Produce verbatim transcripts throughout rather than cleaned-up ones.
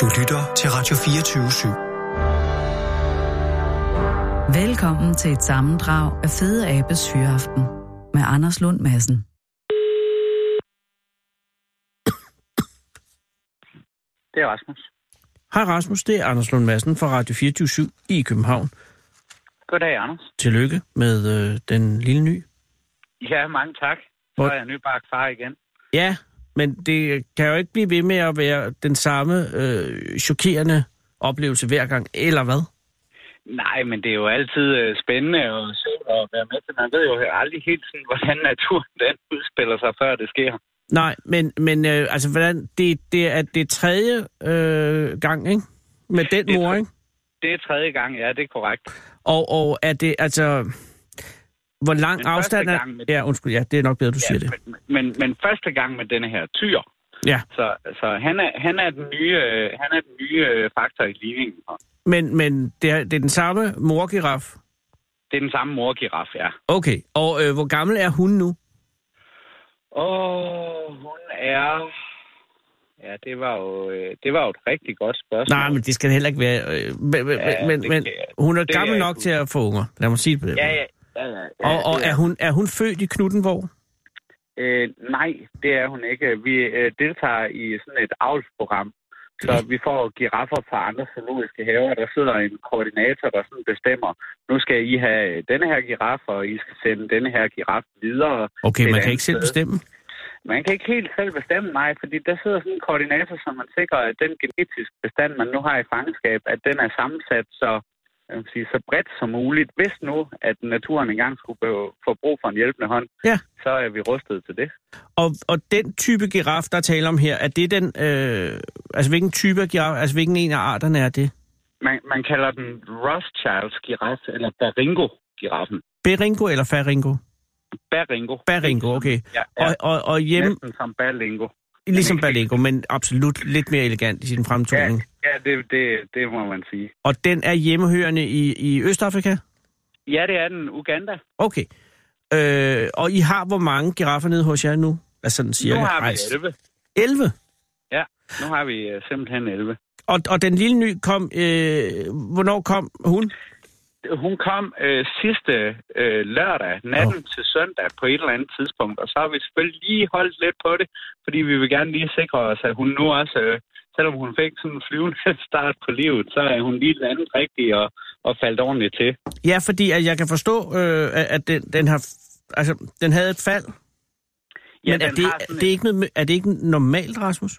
Du lytter til Radio fireogtyve syv. Velkommen til et sammendrag af Fede Abes Hyreaften med Anders Lund Madsen. Det er Rasmus. Hej Rasmus, det er Anders Lund Madsen fra Radio fireogtyve syv i København. Goddag, Anders. Tillykke med øh, den lille ny. Ja, mange tak. Så er jeg nybagt far igen. Ja, men det kan jo ikke blive ved med at være den samme øh, chokerende oplevelse hver gang, eller hvad? Nej, men det er jo altid øh, spændende og sjovt at være med til. Man ved jo aldrig helt sådan, hvordan naturen den udspiller sig, før det sker. Nej, men, men øh, altså, hvordan, det, det er det tredje øh, gang, ikke? Med den det, mor, ikke? Det er tredje gang, ja, det er korrekt. Og, og er det, altså... Hvor lang men afstand er... Med... Ja, undskyld, ja, det er nok bedre, du ja, siger det. Men, men, men første gang med denne her tyr. Ja. Så, så han, er, han, er den nye, han er den nye faktor i ligningen. Men, men det, er, det er den samme morgiraf? Det er den samme morgiraf, ja. Okay, og øh, hvor gammel er hun nu? Åh, oh, hun er... Ja, det var, jo, det var jo et rigtig godt spørgsmål. Nej, men det skal heller ikke være... Men, ja, men, det, men hun er gammel er nok til at få unger. Lad mig sige det på det. Ja, ja. Ja, ja, ja, og og er, er, hun, er hun født i Knuthenborg? Øh, nej, det er hun ikke. Vi øh, deltager i sådan et avlsprogram, så vi får giraffer fra andre zoologiske haver. Der sidder en koordinator, der sådan bestemmer, nu skal I have denne her giraf, og I skal sende denne her giraf videre. Okay, man kan ikke selv bestemme? Man kan ikke helt selv bestemme, nej, fordi der sidder sådan en koordinator, som man sikrer, at den genetiske bestand, man nu har i fangenskab, at den er sammensat, så... Jeg vil sige, så bredt som muligt. Hvis nu, at naturen engang skulle få brug for en hjælpende hånd, ja, så er vi rustet til det. Og, og den type giraf, der taler om her, er det den... Øh, altså, hvilken type giraf, altså, hvilken en af arterne er det? Man, man kalder den Rothschilds giraf, eller Baringo-giraffen. Beringo eller Faringo? Baringo. Baringo, okay. Ja, ja. Og, og, og hjem... Næsten som Balingo. Ligesom Balingo, men absolut lidt mere elegant i sin fremtoning. Ja, ja det, det, det må man sige. Og den er hjemmehørende i, i Østafrika? Ja, det er den. Uganda. Okay. Øh, og I har hvor mange giraffer nede hos jer nu? Hvad sådan siger jeg? Nu har vi elleve. elleve? Ja, nu har vi uh, simpelthen elleve. Og, og den lille ny kom... Øh, hvornår kom hun? Hun kom øh, sidste øh, lørdag, natten oh. til søndag på et eller andet tidspunkt, og så har vi selvfølgelig lige holdt lidt på det, fordi vi vil gerne lige sikre os, at hun nu også, øh, selvom hun fik sådan en flyvende start på livet, så er hun lige landet rigtig og, og faldt ordentligt til. Ja, fordi at jeg kan forstå, øh, at den, den, har, altså, den havde et fald, ja, men er det, er, det ikke noget, er det ikke normalt, Rasmus?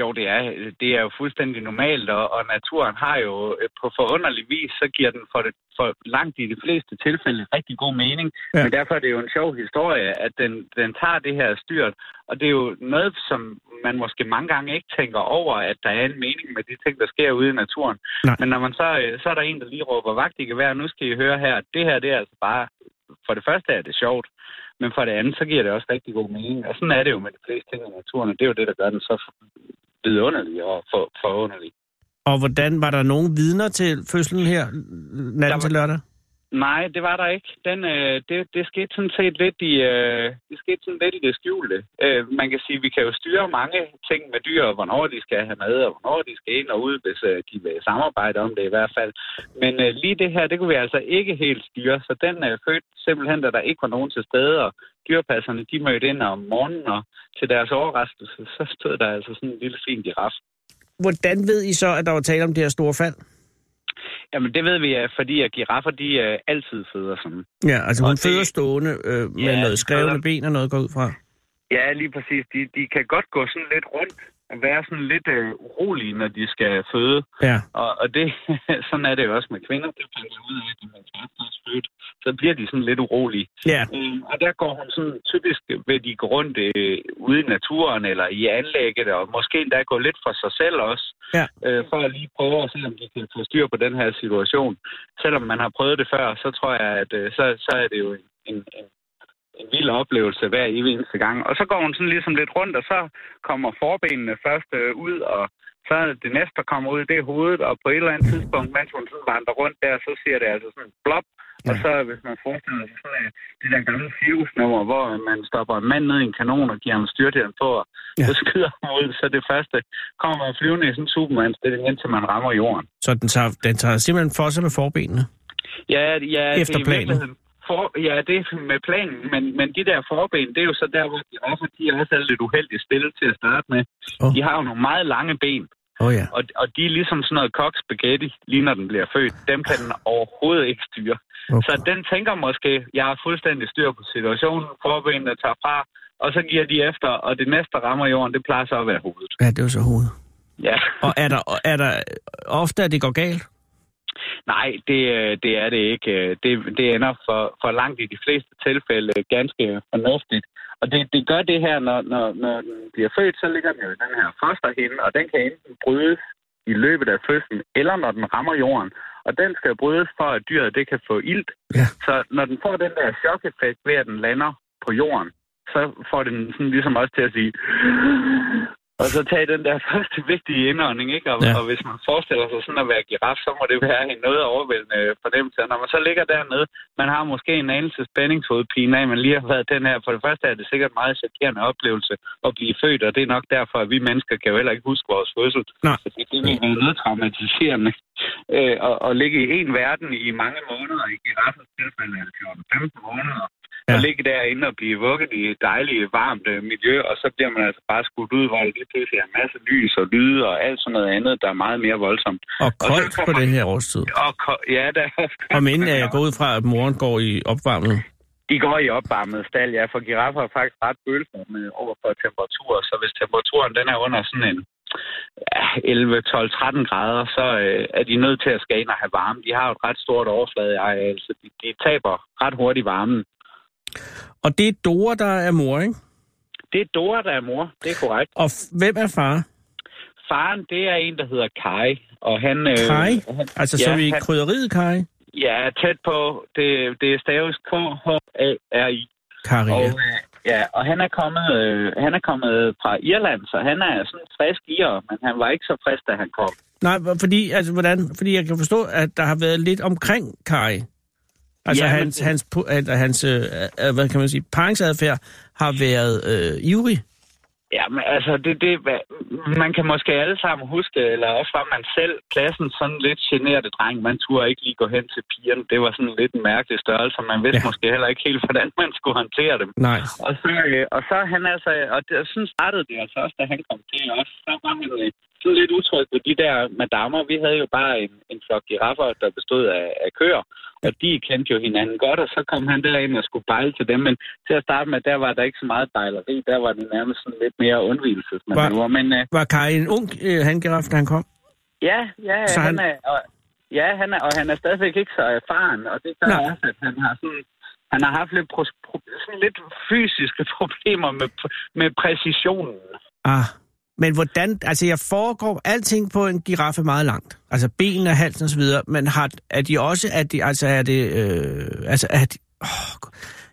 Jo, det er, det er jo fuldstændig normalt, og, og naturen har jo på forunderlig vis, så giver den for, det, for langt i de fleste tilfælde rigtig god mening. Ja. Men derfor er det jo en sjov historie, at den, den tager det her styrt. Og det er jo noget, som man måske mange gange ikke tænker over, at der er en mening med de ting, der sker ude i naturen. Nej. Men når man så, så er der en, der lige råber vagt i gevær, nu skal I høre her, at det her, det er altså bare, for det første er det sjovt. Men for det andet, så giver det også rigtig god mening. Og sådan er det jo med de fleste ting i naturen, og det er jo det, der gør den så vidunderlig og for, forunderlig. Og hvordan, var der nogen vidner til fødslen her natten til lørdag? Nej, det var der ikke. Den, øh, det, det skete sådan set lidt i, øh, det skete sådan lidt i det skjulte. Øh, man kan sige, at vi kan jo styre mange ting med dyr, og hvornår de skal have mad, og hvornår de skal ind og ud, hvis øh, de vil samarbejde om det i hvert fald. Men øh, lige det her, det kunne vi altså ikke helt styre, så den øh, fødte simpelthen, da der ikke var nogen til stede, og dyrpasserne, de mødte ind om morgenen, og til deres overraskelse, så stod der altså sådan en lille fin giraf. Hvordan ved I så, at der var tale om det her store fald? Jamen, det ved vi, fordi at giraffer, de uh, altid føder sådan. Ja, altså hun føder stående øh, med ja, noget skrevne ben og noget går ud fra. Ja, lige præcis. De, de kan godt gå sådan lidt rundt og være sådan lidt øh, urolige, når de skal føde. Ja. Og, og det, sådan er det jo også med kvinder. Det finder ud af, at når man er født, så bliver de sådan lidt urolige. Ja. Øh, og der går hun sådan typisk, ved de går rundt øh, ude i naturen eller i anlægget, og måske endda går lidt for sig selv også. Ja. Øh, for at lige prøve at se, om de kan få styr på den her situation. Selvom man har prøvet det før, så tror jeg, at øh, så, så er det jo en, en, en vild oplevelse hver evig eneste gang. Og så går hun sådan ligesom lidt rundt, og så kommer forbenene først øh, ud, og så det næste, der kommer ud, det er hovedet, og på et eller andet tidspunkt, mens hun sådan vandrer rundt der, så siger det altså sådan blop, ja. Og så hvis man forestiller sig sådan uh, det der gamle Sirius-nummer, hvor man stopper en mand ned i en kanon og giver ham styrthjelm på, og ja. Så skyder ham ud, så det første kommer man flyvende i sådan en Superman-stilling, indtil man rammer jorden. Så den tager, den tager simpelthen for sig med forbenene? Ja, ja efter planen. For, ja, det er med planen, men, men de der forben, det er jo så der, hvor de også, de er også lidt uheldigt stillet til at starte med. Oh. De har jo nogle meget lange ben, oh, ja. og, og de er ligesom sådan noget kogt spaghetti, lige når den bliver født. Dem kan den overhovedet ikke styre. Okay. Så den tænker måske, jeg har fuldstændig styr på situationen, forbenene tager fra, og så giver de efter, og det næste rammer jorden, det plejer så at være hovedet. Ja, det er jo så hovedet. Ja. Og er der, er der ofte, at det går galt? Nej, det, det er det ikke. Det, det ender for, for langt i de fleste tilfælde ganske fornuftigt. Og det, det gør det her, når, når, når den bliver født, så ligger den jo i den her fosterhinde, og den kan enten brydes i løbet af fødslen, eller når den rammer jorden. Og den skal brydes for, at dyret det kan få ilt. Ja. Så når den får den der chok-effekt ved, at den lander på jorden, så får den sådan ligesom også til at sige... Og så tage den der første vigtige indånding, ikke? Og, ja. og hvis man forestiller sig sådan at være giraf, så må det være en noget overvældende fornemmelse. Og når man så ligger dernede, man har måske en anelse spændingshovedpine af, man lige har været den her. For det første er det sikkert en meget chokerende oplevelse at blive født, og det er nok derfor, at vi mennesker kan jo heller ikke huske vores fødsel. Nej. Fordi det vil være noget traumatiserende. Øh, og, og ligge i en verden i mange måneder, i giraffens tilfælde er det fjorten femten måneder. Ja. Og ligge derinde og blive vugget i et dejligt, varmt miljø, og så bliver man altså bare skudt ud, hvor det lige pludselig er en masse lys og lyde og alt sådan noget andet, der er meget mere voldsomt. Og koldt på man... den her årstid. Og ko... Ja, der er også koldt. Og men er jeg gået ud fra, at moren går i opvarmet? De går i opvarmet stald, ja, for giraffer er faktisk ret følsomme over for temperaturer, så hvis temperaturen den er under sådan en elleve, tolv, tretten grader, så øh, er de nødt til at skal ind og have varme. De har jo et ret stort overfladeareal, så de, de taber ret hurtigt varmen. Og det er Dora, der er mor, ikke? Det er Dora, der er mor, det er korrekt. Og f- hvem er far? Faren, det er en, der hedder Kai, og han... Kai? Øh, han, altså, ja, så er vi i krydderiet, Kai? Ja, tæt på. Det, det er staves K H A R I. Kari, og, øh, ja, og han er, kommet, øh, han er kommet fra Irland, så han er sådan frisk irer, men han var ikke så frisk, da han kom. Nej, fordi, altså, hvordan? Fordi jeg kan forstå, at der har været lidt omkring Kai. Altså ja, hans, men... hans, hans, hans øh, hvad kan man sige, paringsadfærd har været øh, ivrig. Ja, men altså, det, det, man kan måske alle sammen huske, eller også var man selv, klassen sådan lidt generte dreng. Man turde ikke lige gå hen til pigerne. Det var sådan lidt en mærkelig størrelse, man vidste ja. måske heller ikke helt, hvordan man skulle håndtere dem. Nej. Og så, og så han altså, og det, sådan startede det altså også, da han kom til os. Så var man sådan lidt utryg ved de der madammer. Vi havde jo bare en, en flok giraffer, der bestod af, af køer. Og de kendte jo hinanden godt, og så kom han derind og skulle bejle til dem. Men til at starte med, der var der ikke så meget bejleri. Der var det nærmest sådan lidt mere undvielsesmanøver. Men, øh, var Kai en ung øh, handgiraf, da han kom? Ja, ja, han, han... Er, og, ja han er, og han er stadigvæk ikke så erfaren. Og det gør også, at han har sådan... Han har haft lidt, pro- pro- sådan lidt fysiske problemer med, med præcisionen. Ah, men hvordan... Altså, jeg foregår alting på en giraffe meget langt. Altså, benene, halsen og så videre. Men har, er de også... Er de, altså, er det... Øh, altså, er de, oh,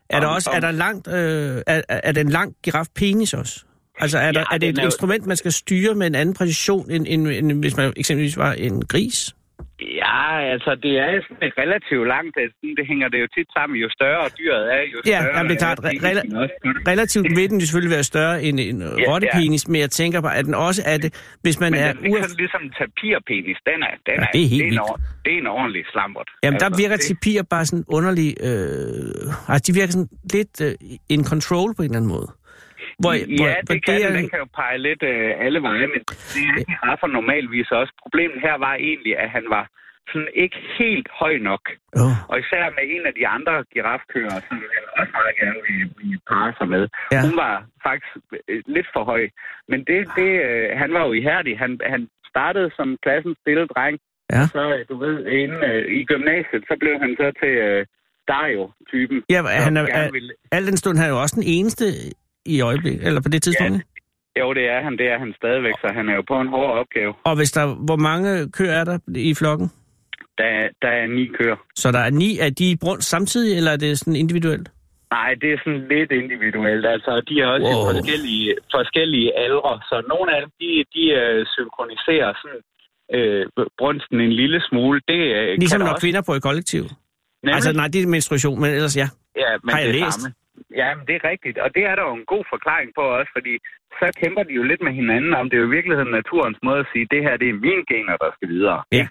er der også... Er der langt... Øh, er, er den lang giraf penis også? Altså, er, der, ja, er det et er instrument, man skal styre med en anden præcision, end, end, end, end hvis man eksempelvis var en gris? Ja, altså, det er sådan et relativt langt... Det hænger det jo tit sammen. Jo større dyret er, jo ja, større... Ja, jamen, det er klart. Rel- relativt vil den selvfølgelig være større end en ja, rottepenis, ja. Men jeg tænker bare, at den også er det... Hvis man men er... Men det er uaf... ligesom en tapirpenis. Den er, den ja, er, det er, helt det er, en, or- det er en ordentlig slambert. Jamen, altså, der virker det... tapirer bare sådan underlig... Øh... Altså, de virker sådan lidt øh, in control på en eller anden måde. Hvor, ja, hvor, det, det kan det, er... den kan jo pege lidt øh, alle veje, men det er ikke ret for normalvis også. Problemet her var egentlig, at han var sådan ikke helt høj nok. Oh. Og især med en af de andre girafkører, som jeg også meget gerne ville, ville pare sig med. Ja. Hun var faktisk øh, lidt for høj. Men det, det, øh, han var jo ihærdig. Han, han startede som klassens stille dreng. Ja. Så øh, du ved, inden, øh, i gymnasiet, så blev han så til øh, Dario-typen. Ja, han er, er, ville... al den stund han er jo også den eneste... i øjeblikket, eller på det tidspunkt? Ja, jo, det er han. Det er han stadigvæk, så han er jo på en hård opgave. Og hvis der, hvor mange køer er der i flokken? Der, der er ni køer. Så der er ni, er de i brunst samtidig, eller er det sådan individuelt? Nej, det er sådan lidt individuelt. Altså, de har også wow. forskellige, forskellige aldre, så nogle af dem, de, de uh, synkroniserer sådan, uh, brunsten en lille smule. Det, uh, ligesom når også... kvinder på et kollektiv? Nemlig. Altså, nej, det er menstruation, men ellers ja. Ja, men har jeg det læst? Samme. Ja, men det er rigtigt, og det er der jo en god forklaring på også, fordi så kæmper de jo lidt med hinanden, om det er jo i virkeligheden naturens måde at sige, det her, det er mine gener, der skal videre. Ja.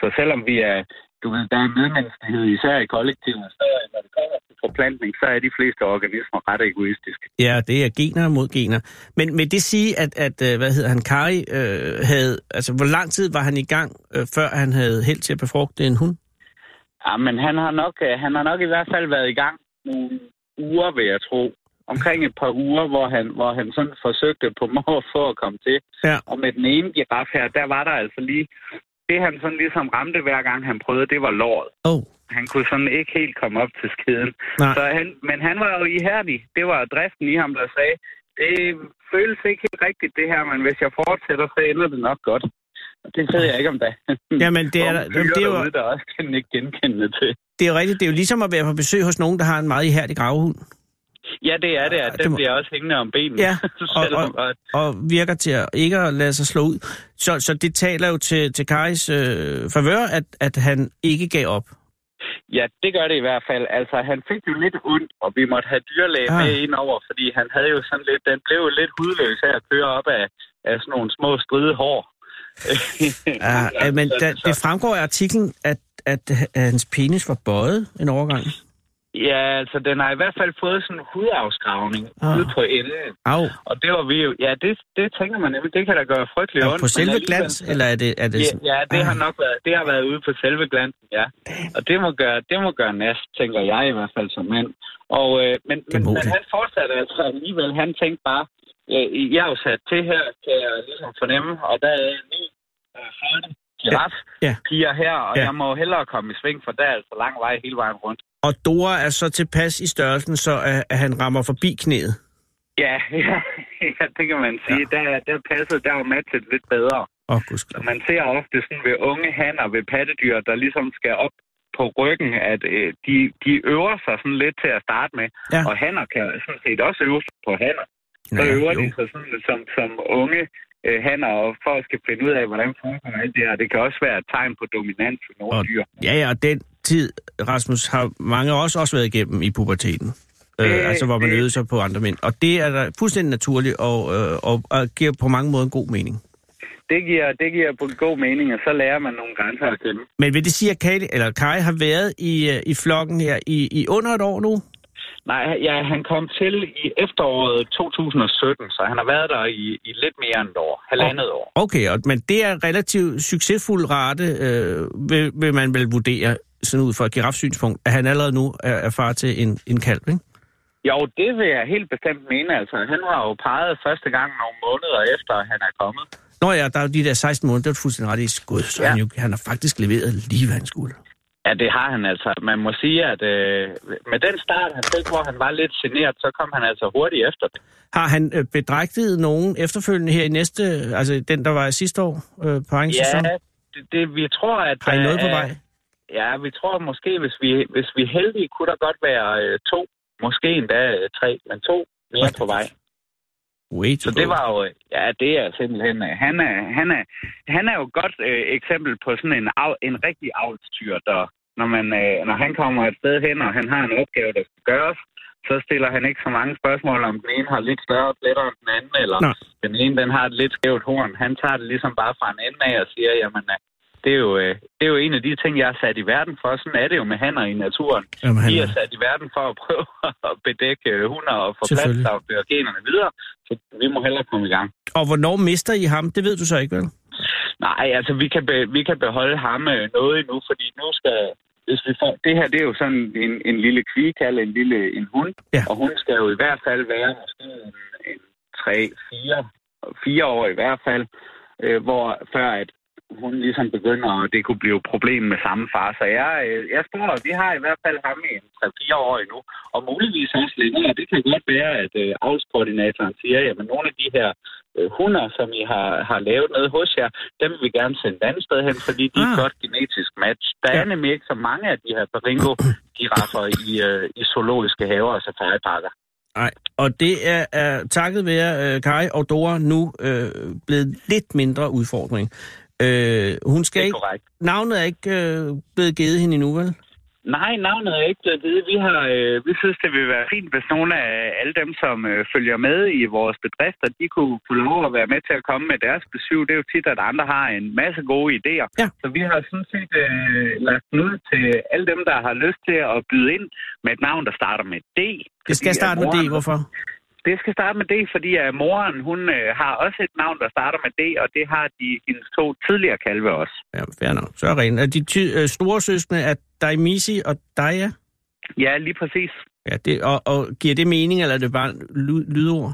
Så selvom vi er... Du ved, der er medmenneskelighed, især i kollektivet, så når det kommer til forplantning, så er de fleste organismer ret egoistiske. Ja, det er gener mod gener. Men vil det sige, at, at hvad hedder han, Kari, øh, havde, altså hvor lang tid var han i gang, øh, før han havde held til at befrugte en hund? Ja, men han har nok, han har nok i hvert fald været i gang nogle uger, vil jeg tro. Omkring et par uger, hvor han, hvor han sådan forsøgte på måde for at komme til. Ja. Og med den ene giraf her, der var der altså lige... Det, han sådan ligesom ramte hver gang, han prøvede, det var låret. Oh. Han kunne sådan ikke helt komme op til skeden. Så han, men han var jo ihærdig. Det var driften i ham, der sagde, det føles ikke helt rigtigt, det her, men hvis jeg fortsætter, så ender det nok godt. Og det ved jeg ikke om da. Jamen, det er der, det er jo... der også kan ikke genkende det til. Det er jo rigtigt. Det er jo ligesom at være på besøg hos nogen, der har en meget ihærdig gravehund. Ja, det er det. Den det må... bliver også hængende om benene. Ja, og, og, og virker til at ikke at lade sig slå ud. Så, så det taler jo til, til Karis øh, favør, at, at han ikke gav op. Ja, det gør det i hvert fald. Altså, han fik jo lidt ondt, og vi måtte have dyrlæge ah. med ind over, fordi han havde jo sådan lidt, den blev jo lidt hudløs af at køre op af, af sådan nogle små stride hår. ah, ja, men da, det fremgår af artiklen, at, at, at hans penis var bøjet en overgang. Ja, altså, den har i hvert fald fået sådan en hudafskravning oh. ude på enden. Au. Og det var vi jo... Ja, det, det tænker man nemlig, det kan da gøre frygteligt ondt. På selve glans, ligesom, eller er det... Er det ja, ja, det ah. har nok været, det har været ude på selve glansen, ja. Og det må gøre, det må gøre næst, tænker jeg i hvert fald som mand. Og, øh, men, men, men han fortsatte altså alligevel. Han tænkte bare, øh, jeg er jo sat til her, kan jeg ligesom fornemme, og der er en ny flotte giraf, piger her, og ja. Jeg må hellere komme i sving, for der er altså lang vej hele vejen rundt. Og Dora er så tilpas i størrelsen, så at han rammer forbi knæet. Ja, ja, ja det kan man sige. Ja. Der, der passer der jo matchet lidt bedre. Oh, så man ser ofte sådan ved unge hanner, ved pattedyr, der ligesom skal op på ryggen, at øh, de, de øver sig sådan lidt til at starte med. Ja. Og hanner kan sådan set også øve sig på hanner. Så ja, øver jo. De sig sådan som, som unge øh, hanner, og for at skal finde ud af, hvordan foregår alt det her. Det kan også være et tegn på dominans for nogle og, dyr. Ja, ja, og den... tid, Rasmus, har mange også også været igennem i puberteten. Øh, øh, altså, hvor man øvede sig på andre mænd. Og det er da fuldstændig naturligt, og, øh, og, og giver på mange måder en god mening. Det giver, det giver på en god mening, og så lærer man nogle grænser at kende. Men vil det sige, at Kari, eller Kari har været i, i flokken her i, i under et år nu? Nej, ja, han kom til i efteråret to tusind og sytten, så han har været der i, i lidt mere end et år, halvandet år. Okay, og, men det er relativt succesfuld rate, øh, vil, vil man vel vurdere, sådan ud fra et girafsynspunkt, at han allerede nu er far til en, en kalv, ikke? Jo, det vil jeg helt bestemt mene. Altså, han var jo peget første gang nogle måneder efter, at han er kommet. Nå ja, der er jo de der seksten måneder, det er fuldstændig ret i skud, så ja. han, jo, han har faktisk leveret lige, hvad han skulle. Ja, det har han altså. Man må sige, at øh, med den start, han fik, hvor han var lidt generet, så kom han altså hurtigt efter det. Har han øh, bedrægtet nogen efterfølgende her i næste, altså den, der var sidste år øh, på arrangssæsonen? Ja, det, det, vi tror, at... Har I noget på vej? Ja, vi tror måske, hvis vi, hvis vi er heldige, kunne der godt være øh, to, måske endda øh, tre, men to mere på vej. Så det var jo, ja, det er simpelthen, han er, han er, han er jo et godt øh, eksempel på sådan en, av, en rigtig avlstyr, der, når, man, øh, når han kommer et sted hen, og han har en opgave, der skal gøres, så stiller han ikke så mange spørgsmål, om den ene har lidt større pletter end den anden, eller Nå. den ene den har et lidt skævt horn. Han tager det ligesom bare fra en ende af og siger, jamen... Det er, jo, det er jo en af de ting, jeg er sat i verden for. Sådan er det jo med hanner i naturen. Jamen, han... De er sat i verden for at prøve at bedække hunder og få plads og føre generne videre. Så vi må hellere komme i gang. Og hvornår mister I ham? Det ved du så ikke, vel? Nej, altså vi kan, be, vi kan beholde ham noget endnu, fordi nu skal... Hvis vi får, det her det er jo sådan en, en lille kvikal, en lille en hund. Ja. Og hun skal jo i hvert fald være måske en, en tre, fire, fire år i hvert fald, øh, hvor før at hun ligesom begynder, og det kunne blive et problem med samme far. Så jeg, jeg spørger, at vi har i hvert fald ham i en tre-fire år endnu, og muligvis også længere. Det kan godt være, at øh, avlskoordinatoren siger, jamen nogle af de her øh, hunder, som I har, har lavet noget hos jer, dem vil vi gerne sende et andet sted hen, fordi de ah. er et godt genetisk match. Der ja. er nemlig ikke så mange af de her Baringo de raffer i, øh, i zoologiske haver og safariparker. Nej, og det er, er takket være øh, Kari og Dora nu øh, blevet lidt mindre udfordring. Øh, hun skal ikke... Korrekt. Navnet er ikke øh, blevet givet hende endnu, vel? Nej, navnet er ikke blevet givet. Vi, har, øh, vi synes, det vil være fint, hvis nogle af alle dem, som øh, følger med i vores bedrifter, de kunne få lov at være med til at komme med deres besøg. Det er jo tit, at andre har en masse gode idéer. Ja. Så vi har sådan set øh, lagt den ud til alle dem, der har lyst til at byde ind med et navn, der starter med D. Det skal starte med D, hvorfor? Det skal starte med D, fordi at moren, hun øh, har også et navn, der starter med D, og det har de hendes to tidligere kalve også. Ja, fair nok. Så er rent. De ty- øh, store søskende er Daimisi og Daja? Ja, lige præcis. Ja, det, og, og giver det mening, eller er det bare ly- lydord?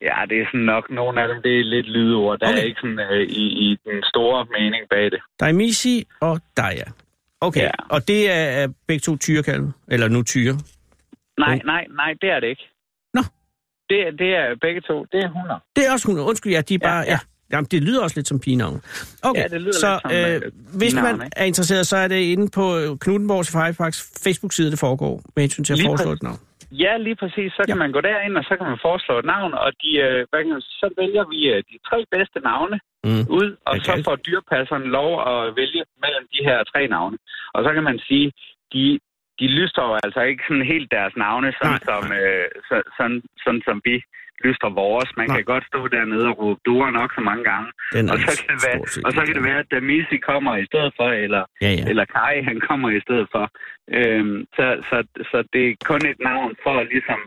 Ja, det er sådan nok nogle af dem, det er lidt lydord. Der okay. er ikke sådan øh, i, i den store mening bag det. Daimisi og Daja. Okay, ja. Og det er begge to tyrekalve? Eller nu tyre? Nej, oh. nej, nej, det er det ikke. Det, det er begge to. Det er hunder. Det er også hunder. Undskyld, ja, de er bare... Ja, ja. Jamen, det lyder også lidt som pigenavn. Okay, ja, det lyder så lidt som, øh, hvis man ikke? er interesseret, så er det inde på Knuthenborg Safari Parks Facebook-side, det foregår, med hensyn til at lige foreslå præ- et navn. Ja, lige præcis. Så kan ja. man gå derind, og så kan man foreslå et navn, og de, øh, så vælger vi øh, de tre bedste navne mm. ud, og okay. så får dyrepasseren lov at vælge mellem de her tre navne. Og så kan man sige, de... De lyster jo altså ikke sådan helt deres navne, sådan, nej, som, nej. Øh, så, sådan, sådan som vi lyster vores. Man nej. kan godt stå dernede og råbe duer nok så mange gange. Og så, kan det være, og så kan det være, at Damisi kommer i stedet for, eller, ja, ja. eller Kai han kommer i stedet for. Øhm, så, så, så det er kun et navn for at ligesom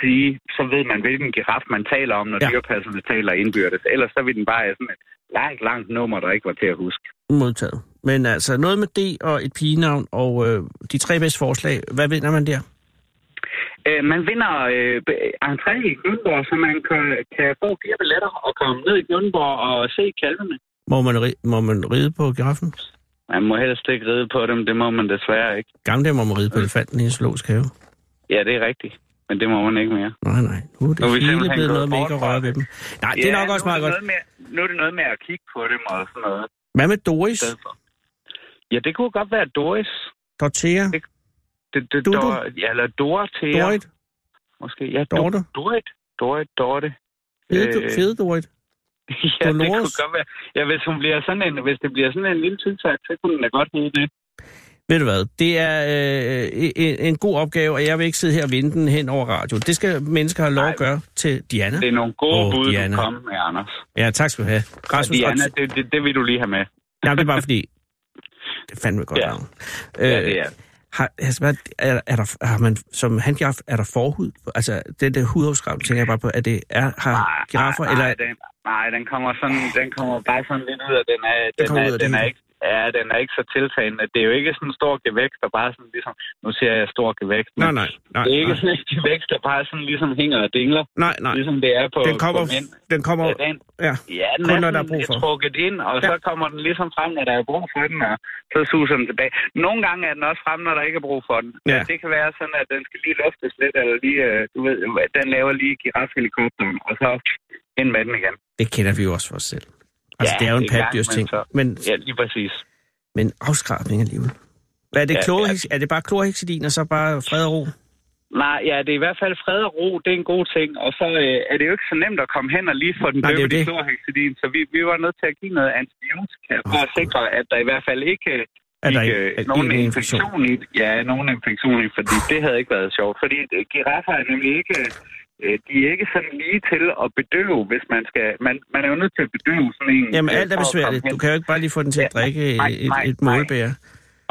sige, så ved man, hvilken giraf man taler om, når ja. dyrepasserne taler indbyrdes. Ellers så vil den bare sådan et langt, langt nummer, der ikke var til at huske. Modtaget. Men altså, noget med D og et pigenavn og øh, de tre bedste forslag. Hvad vinder man der? Øh, man vinder øh, entré i Knuthenborg, så man kan, kan få fire billetter og komme ned i Knuthenborg og se kalvene. Må man, ri- må man ride på giraffen? Man må helst ikke ride på dem, det må man desværre ikke. Gamle dage må man ride på elefanten i en zoologisk have. Ja, det er rigtigt. Men det må man ikke mere. Nej, nej. Nu er det hele blevet noget med ikke at røre ved dem. Nej, det ja, er nok også er meget godt. Med, nu er det noget med at kigge på dem og sådan noget. Hvad med Doris? Ja, det kunne godt være Doris. Dorthea? Det, det, det, du, Dor, du? Ja, eller Dorothea. Dorit? Måske, ja. Dorte? Dorit. Dorit, Dorte. Fede, øh, fede Dorit. Ja, Dolores. Det kunne godt være. Ja, hvis, hun bliver sådan en, hvis det bliver sådan en lille tiltag, så kunne den da godt hedde det. Ved du hvad, det er øh, en, en god opgave, og jeg vil ikke sidde her og vinde den hen over radio. Det skal mennesker have lov at gøre til Diana. Det er nogle gode bud, Diana. Du kom med, Anders. Ja, tak skal du have. Rasmus, Diana, og... det, det, det vil du lige have med. Nej, det er bare fordi... Det er fandme godt ja. navn. Øh, ja, det er. Har, altså, er, er der, har man som handgiraf, er der forhud? Altså, den der hudafskrab, tænker jeg bare på, er det er, har giraffer, eller... Nej, den, nej den, kommer sådan, den kommer bare sådan lidt ud, og den er, den den er, ud den er ikke... Ja, den er ikke så tiltagende. Det er jo ikke sådan en stor gevækst, der bare sådan ligesom... Nu siger jeg stor gevækst. Nej, nej, nej. Det er ikke nej. sådan en gevækst, der bare sådan ligesom hænger og dingler. Nej, nej. Ligesom det er på... Den kommer... På den kommer ja, den, ja, ja, den kun, er sådan lidt trukket ind, og ja. så kommer den ligesom frem, når der er brug for den, og så suser den tilbage. Nogle gange er den også frem, når der ikke er brug for den. Ja. Det kan være sådan, at den skal lige luftes lidt, eller lige... Du ved, den laver lige girafhelikopteren, og så ind med den igen. Det kender vi jo også for os selv. Altså, ja, det er jo en patdyrs ting. Så... Men... Ja, lige præcis. Men afskrabning alligevel. Hvad er det, ja, klorhex... ja. Er det bare klorhexidin, og så bare fred og ro? Nej, ja, det er i hvert fald fred og ro, det er en god ting. Og så øh, er det jo ikke så nemt at komme hen og lige få den døbet i klorhexidin, så vi, vi var nødt til at give noget antibiotika for oh, at sikre, at der i hvert fald ikke... Er der ikke, ikke nogen infektion? infektion i, ja, nogen infektion i, fordi det havde ikke været sjovt. Fordi giraffer er nemlig ikke... De er ikke sådan lige til at bedøve, hvis man skal... Man, man er jo nødt til at bedøve sådan en... Jamen, alt er besværligt. Du kan jo ikke bare lige få den til at drikke ja, nej, nej, et, et målebær.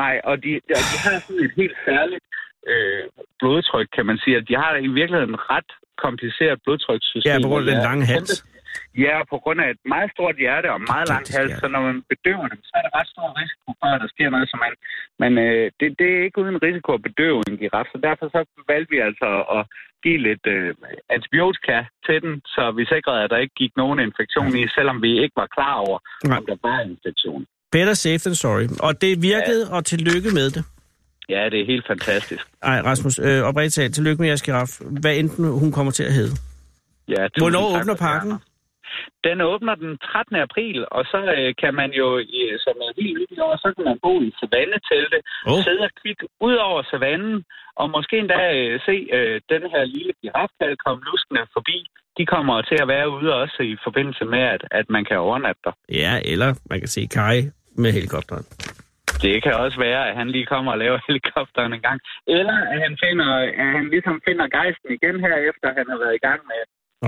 Nej, og de, og de har sådan et helt særligt øh, blodtryk, kan man sige. De har i virkeligheden ret kompliceret blodtrykssystem. Ja, på grund af den lange hals. Ja, på grund af et meget stort hjerte og meget lang hals, så når man bedøver dem, så er der ret stor risiko for, at der sker noget, som man... Men øh, det, det er ikke uden risiko at bedøve en giraf, så derfor så valgte vi altså at give lidt øh, antibiotika til den, så vi sikrede, at der ikke gik nogen infektion i, selvom vi ikke var klar over, nej, om der var en infektion. Better safe than sorry. Og det virkede, ja. og tillykke med det. Ja, det er helt fantastisk. Ej, Rasmus, øh, oprigtigt talt, tillykke med jeres giraf. Hvad enten hun kommer til at hedde. Ja, hvornår åbner parken? Den åbner den trettende april, og så øh, kan man jo, øh, som er helt nyt i år, så kan man bo i savannetelte, oh. sidde og kigge ud over savannen, og måske endda øh, se øh, den her lille girafkald komme luskende forbi. De kommer til at være ude også i forbindelse med, at, at man kan overnatte der. Ja, eller man kan se Kai med helikopteren. Det kan også være, at han lige kommer og laver helikopteren en gang. Eller at han, finder, at han ligesom finder gejsten igen her, efter han har været i gang med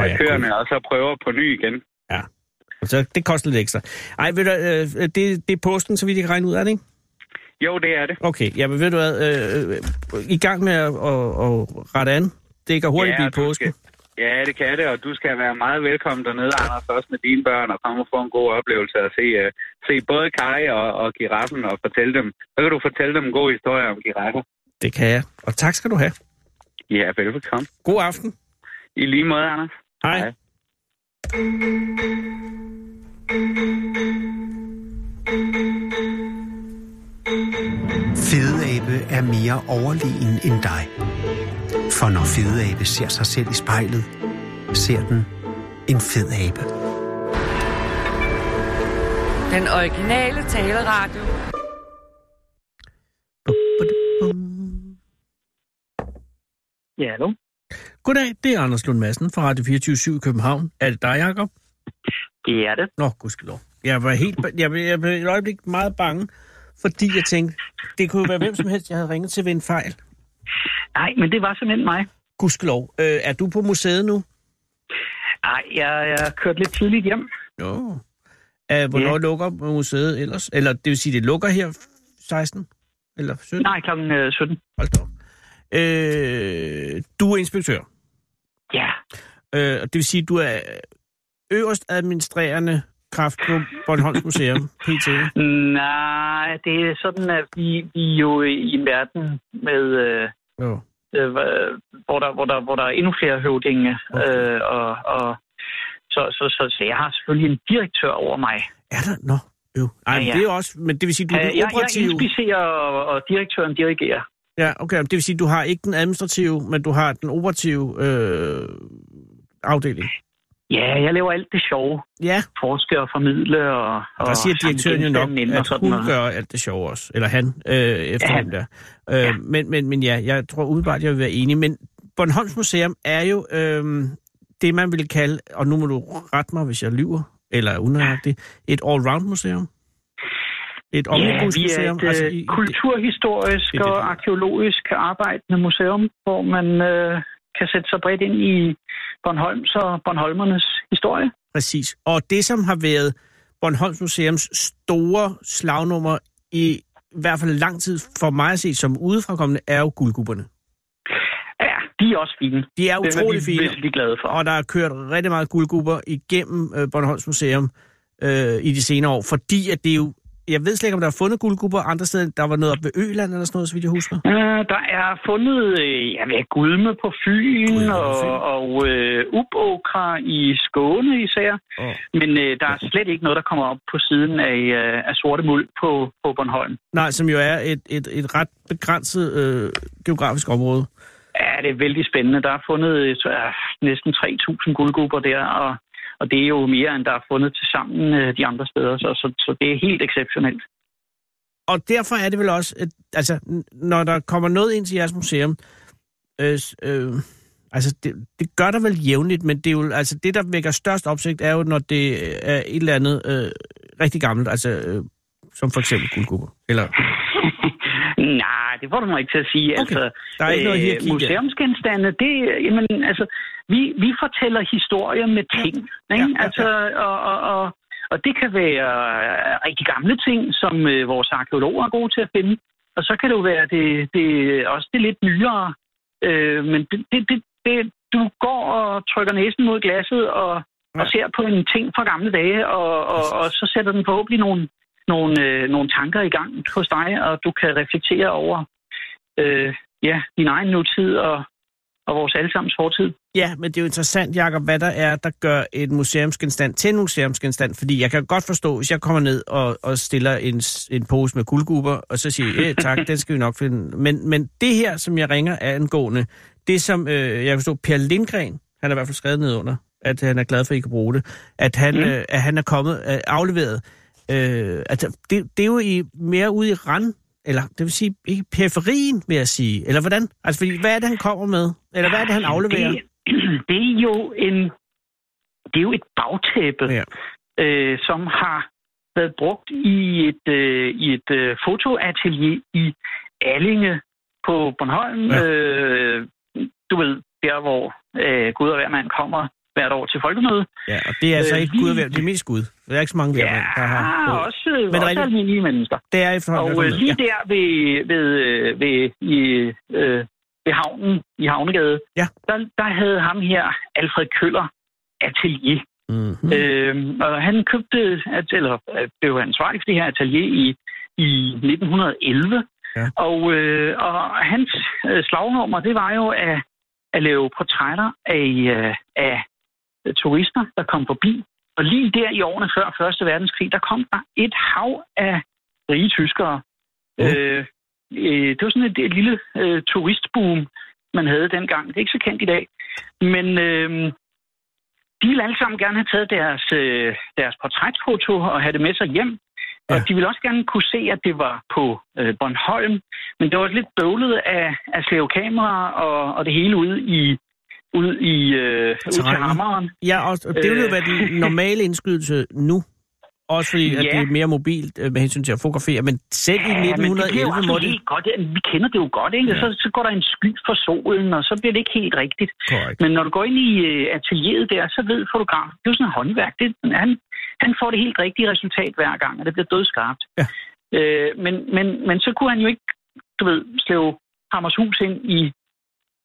oh, ja, køerne, cool. og så prøver på ny igen. Ja, så det koster lidt ekstra. Ej, ved du, øh, det, det er posten, så vi kan regne ud af det, ikke? Jo, det er det. Okay, ja, men ved du hvad, øh, i gang med at, at, at rette an. Det kan hurtigt ja, blive posten. Skal. Ja, det kan det, og du skal være meget velkommen dernede, Anders, også med dine børn, og komme og få en god oplevelse og se, uh, se både Kai og, og giraffen og fortælle dem. Så kan du fortælle dem en god historie om giraffer. Det kan jeg, og tak skal du have. Ja, velbekomme. God aften. I lige måde, Anders. Hej. Hej. Fede Abe er mere overlegen end dig. For når Fede Abe ser sig selv i spejlet, ser den en fed abe. Den originale taleradio. Ja, hallo. Goddag, det er Anders Lund Madsen fra Radio fireogtyve syv i København. Er det dig, Jacob? Det er det. Nå, gudskelov. Jeg var helt, jeg var, jeg var et øjeblik meget bange, fordi jeg tænkte, det kunne være hvem som helst, jeg havde ringet til ved en fejl. Nej, men det var simpelthen mig. Gudskelov. Øh, er du på museet nu? Nej, jeg, jeg kørte lidt tidligt hjem. Jo. Æh, hvornår ja. lukker museet ellers? Eller det vil sige, det lukker her seksten? Eller sytten? Nej, klokken sytten. Hold da op. Øh, du er inspektør? Ja. Øh, det vil sige, du er øverst administrerende kraft på Bornholms Museum, P T? Nej, det er sådan, at vi, vi er jo i verden med... Øh, Oh. Øh, hvor, der, hvor, der, hvor der er endnu flere høvdinge. Okay. Øh, og, og, så, så, så, så jeg har selvfølgelig en direktør over mig. Er der? Nå, jo. Ej, ja, ja. Det er også, men det vil sige, du er øh, operativ... Jeg, jeg inspicerer, og, og direktøren dirigerer. Ja, okay. Det vil sige, du har ikke den administrative, men du har den operative øh, afdeling. Ja, jeg laver alt det sjove. Ja. Forsker og formidle og... Og der siger direktøren jo nok, at hun gør alt det sjove også. Eller han, øh, efter ja, han. Dem der. Øh, ja. Men, men, men ja, jeg tror udebart, jeg vil være enig. Men Bornholms Museum er jo øh, det, man vil kalde, og nu må du rette mig, hvis jeg lyver, eller er unøjagtig, et all-round museum. Et omnibusmuseum. Ja, vi er et altså, kulturhistorisk det, det, det, og arkeologisk arbejdende museum, hvor man... Øh, kan sætte sig bredt ind i Bornholms og Bornholmernes historie. Præcis. Og det, som har været Bornholms Museums store slagnummer, i, i hvert fald lang tid for mig at se som udefrakommende, er jo guldgubberne. Ja, de er også fine. De er utrolig fine. Det er vi glade for. Og der er kørt rigtig meget guldgubber igennem Bornholms Museum øh, i de senere år, fordi at det jo... Jeg ved slet ikke, om der er fundet guldgubber andre steder. Der var noget op ved Øland eller sådan noget, så vidt jeg husker. Uh, der er fundet uh, gudme på Fyn, Gudme og, på Fyn. og uh, ubåkra i Skåne især. Oh. Men uh, der er slet ikke noget, der kommer op på siden af, uh, af Sorte Muld på, på Bornholm. Nej, som jo er et, et, et ret begrænset uh, geografisk område. Ja, det er vældig spændende. Der er fundet uh, næsten tre tusind guldgubber der, og Og det er jo mere, end der er fundet til sammen de andre steder, så, så, så det er helt exceptionelt. Og derfor er det vel også, at, altså, når der kommer noget ind til jeres museum, øh, øh, altså, det, det gør der vel jævnligt, men det, er jo, altså, det, der vækker størst opsigt, er jo, når det er et eller andet øh, rigtig gammelt, altså, øh, som for eksempel guldgubber, eller... Nej, det får du mig ikke til at sige. Okay. Altså, der er ikke noget her øh, museumsgenstande, det, jamen, altså, vi, vi fortæller historier med ting, ja. Ikke? Ja, ja, altså, ja. Og, og, og, og det kan være rigtig gamle ting, som øh, vores arkeologer er gode til at finde, og så kan det jo være det, det, også det lidt nyere, øh, men det, det, det, det, du går og trykker næsen mod glasset, og, ja. og ser på en ting fra gamle dage, og, og, og så sætter den forhåbentlig nogle... Nogle, øh, nogle tanker i gang hos dig, og du kan reflektere over øh, ja, din egen nutid og, og vores allesammens fortid. Ja, men det er jo interessant, Jacob, hvad der er, der gør et museumsgenstand til en museumsgenstand, fordi jeg kan godt forstå, hvis jeg kommer ned og, og stiller en, en pose med guldgubber, og så siger jeg, tak, den skal vi nok finde. Men, men det her, som jeg ringer, er angående. Det som, øh, jeg kan forstå, Per Lindgren, han har i hvert fald skrevet ned under, at han er glad for, at I kan bruge det, at han, mm. øh, at han er kommet, øh, afleveret. Øh, at det, det er jo i, mere ude i rand, eller det vil sige, ikke periferien, vil jeg sige, eller hvordan? Altså, fordi, hvad er det, han kommer med? Eller hvad er det, han afleverer? Det, det, er, jo en, det er jo et bagtæppe, ja. øh, som har været brugt i et, øh, i et øh, fotoatelier i Allinge på Bornholm. Ja. Øh, du ved, der hvor øh, Gud og hver mand kommer hvert år til folkemøde. Ja, og det er altså øh, ikke Gud og hver, det er mest Gud. Det er ikke så mange hver mand, der har... Ja, øh, også, men også rigtig, almindelige mennesker. Det er efterhånden. Og øh, lige ja. der ved, ved, ved, i, øh, ved havnen, i Havnegade, ja. der, der havde ham her, Alfred Køller, atelier. Mm-hmm. Øh, og han købte, eller blev ansvarlig for det her atelier i, i nitten elleve. Ja. Og, øh, og hans øh, slagnummer, det var jo at, at lave portrætter af, øh, af turister, der kom forbi. Og lige der i årene før første verdenskrig, der kom der et hav af rige tyskere. Mm. Øh, øh, det var sådan et, et lille øh, turistboom, man havde dengang. Det er ikke så kendt i dag. Men... Øh, de ville alle sammen gerne have taget deres, deres portrætfoto og have det med sig hjem. Ja. Og de ville også gerne kunne se, at det var på Bornholm. Men det var lidt bøvlet af, af slævekameraer og, og det hele ude i, ude i, øh, ude til hammeren. Ja, og det ville jo være den normale indskydelse nu. Også fordi, at ja. det er mere mobilt med hensyn til at fotografere. Men selv ja, i nitten elleve måtte... Det... Vi kender det jo godt, ikke? Ja. Så, så går der en sky for solen, og så bliver det ikke helt rigtigt. Correct. Men når du går ind i atelieret der, så ved fotografen, det er jo sådan et håndværk. Det, han, han får det helt rigtige resultat hver gang, og det bliver dødskarpt. Ja. Øh, men, men, men så kunne han jo ikke, du ved, slæve Hammershus ind i,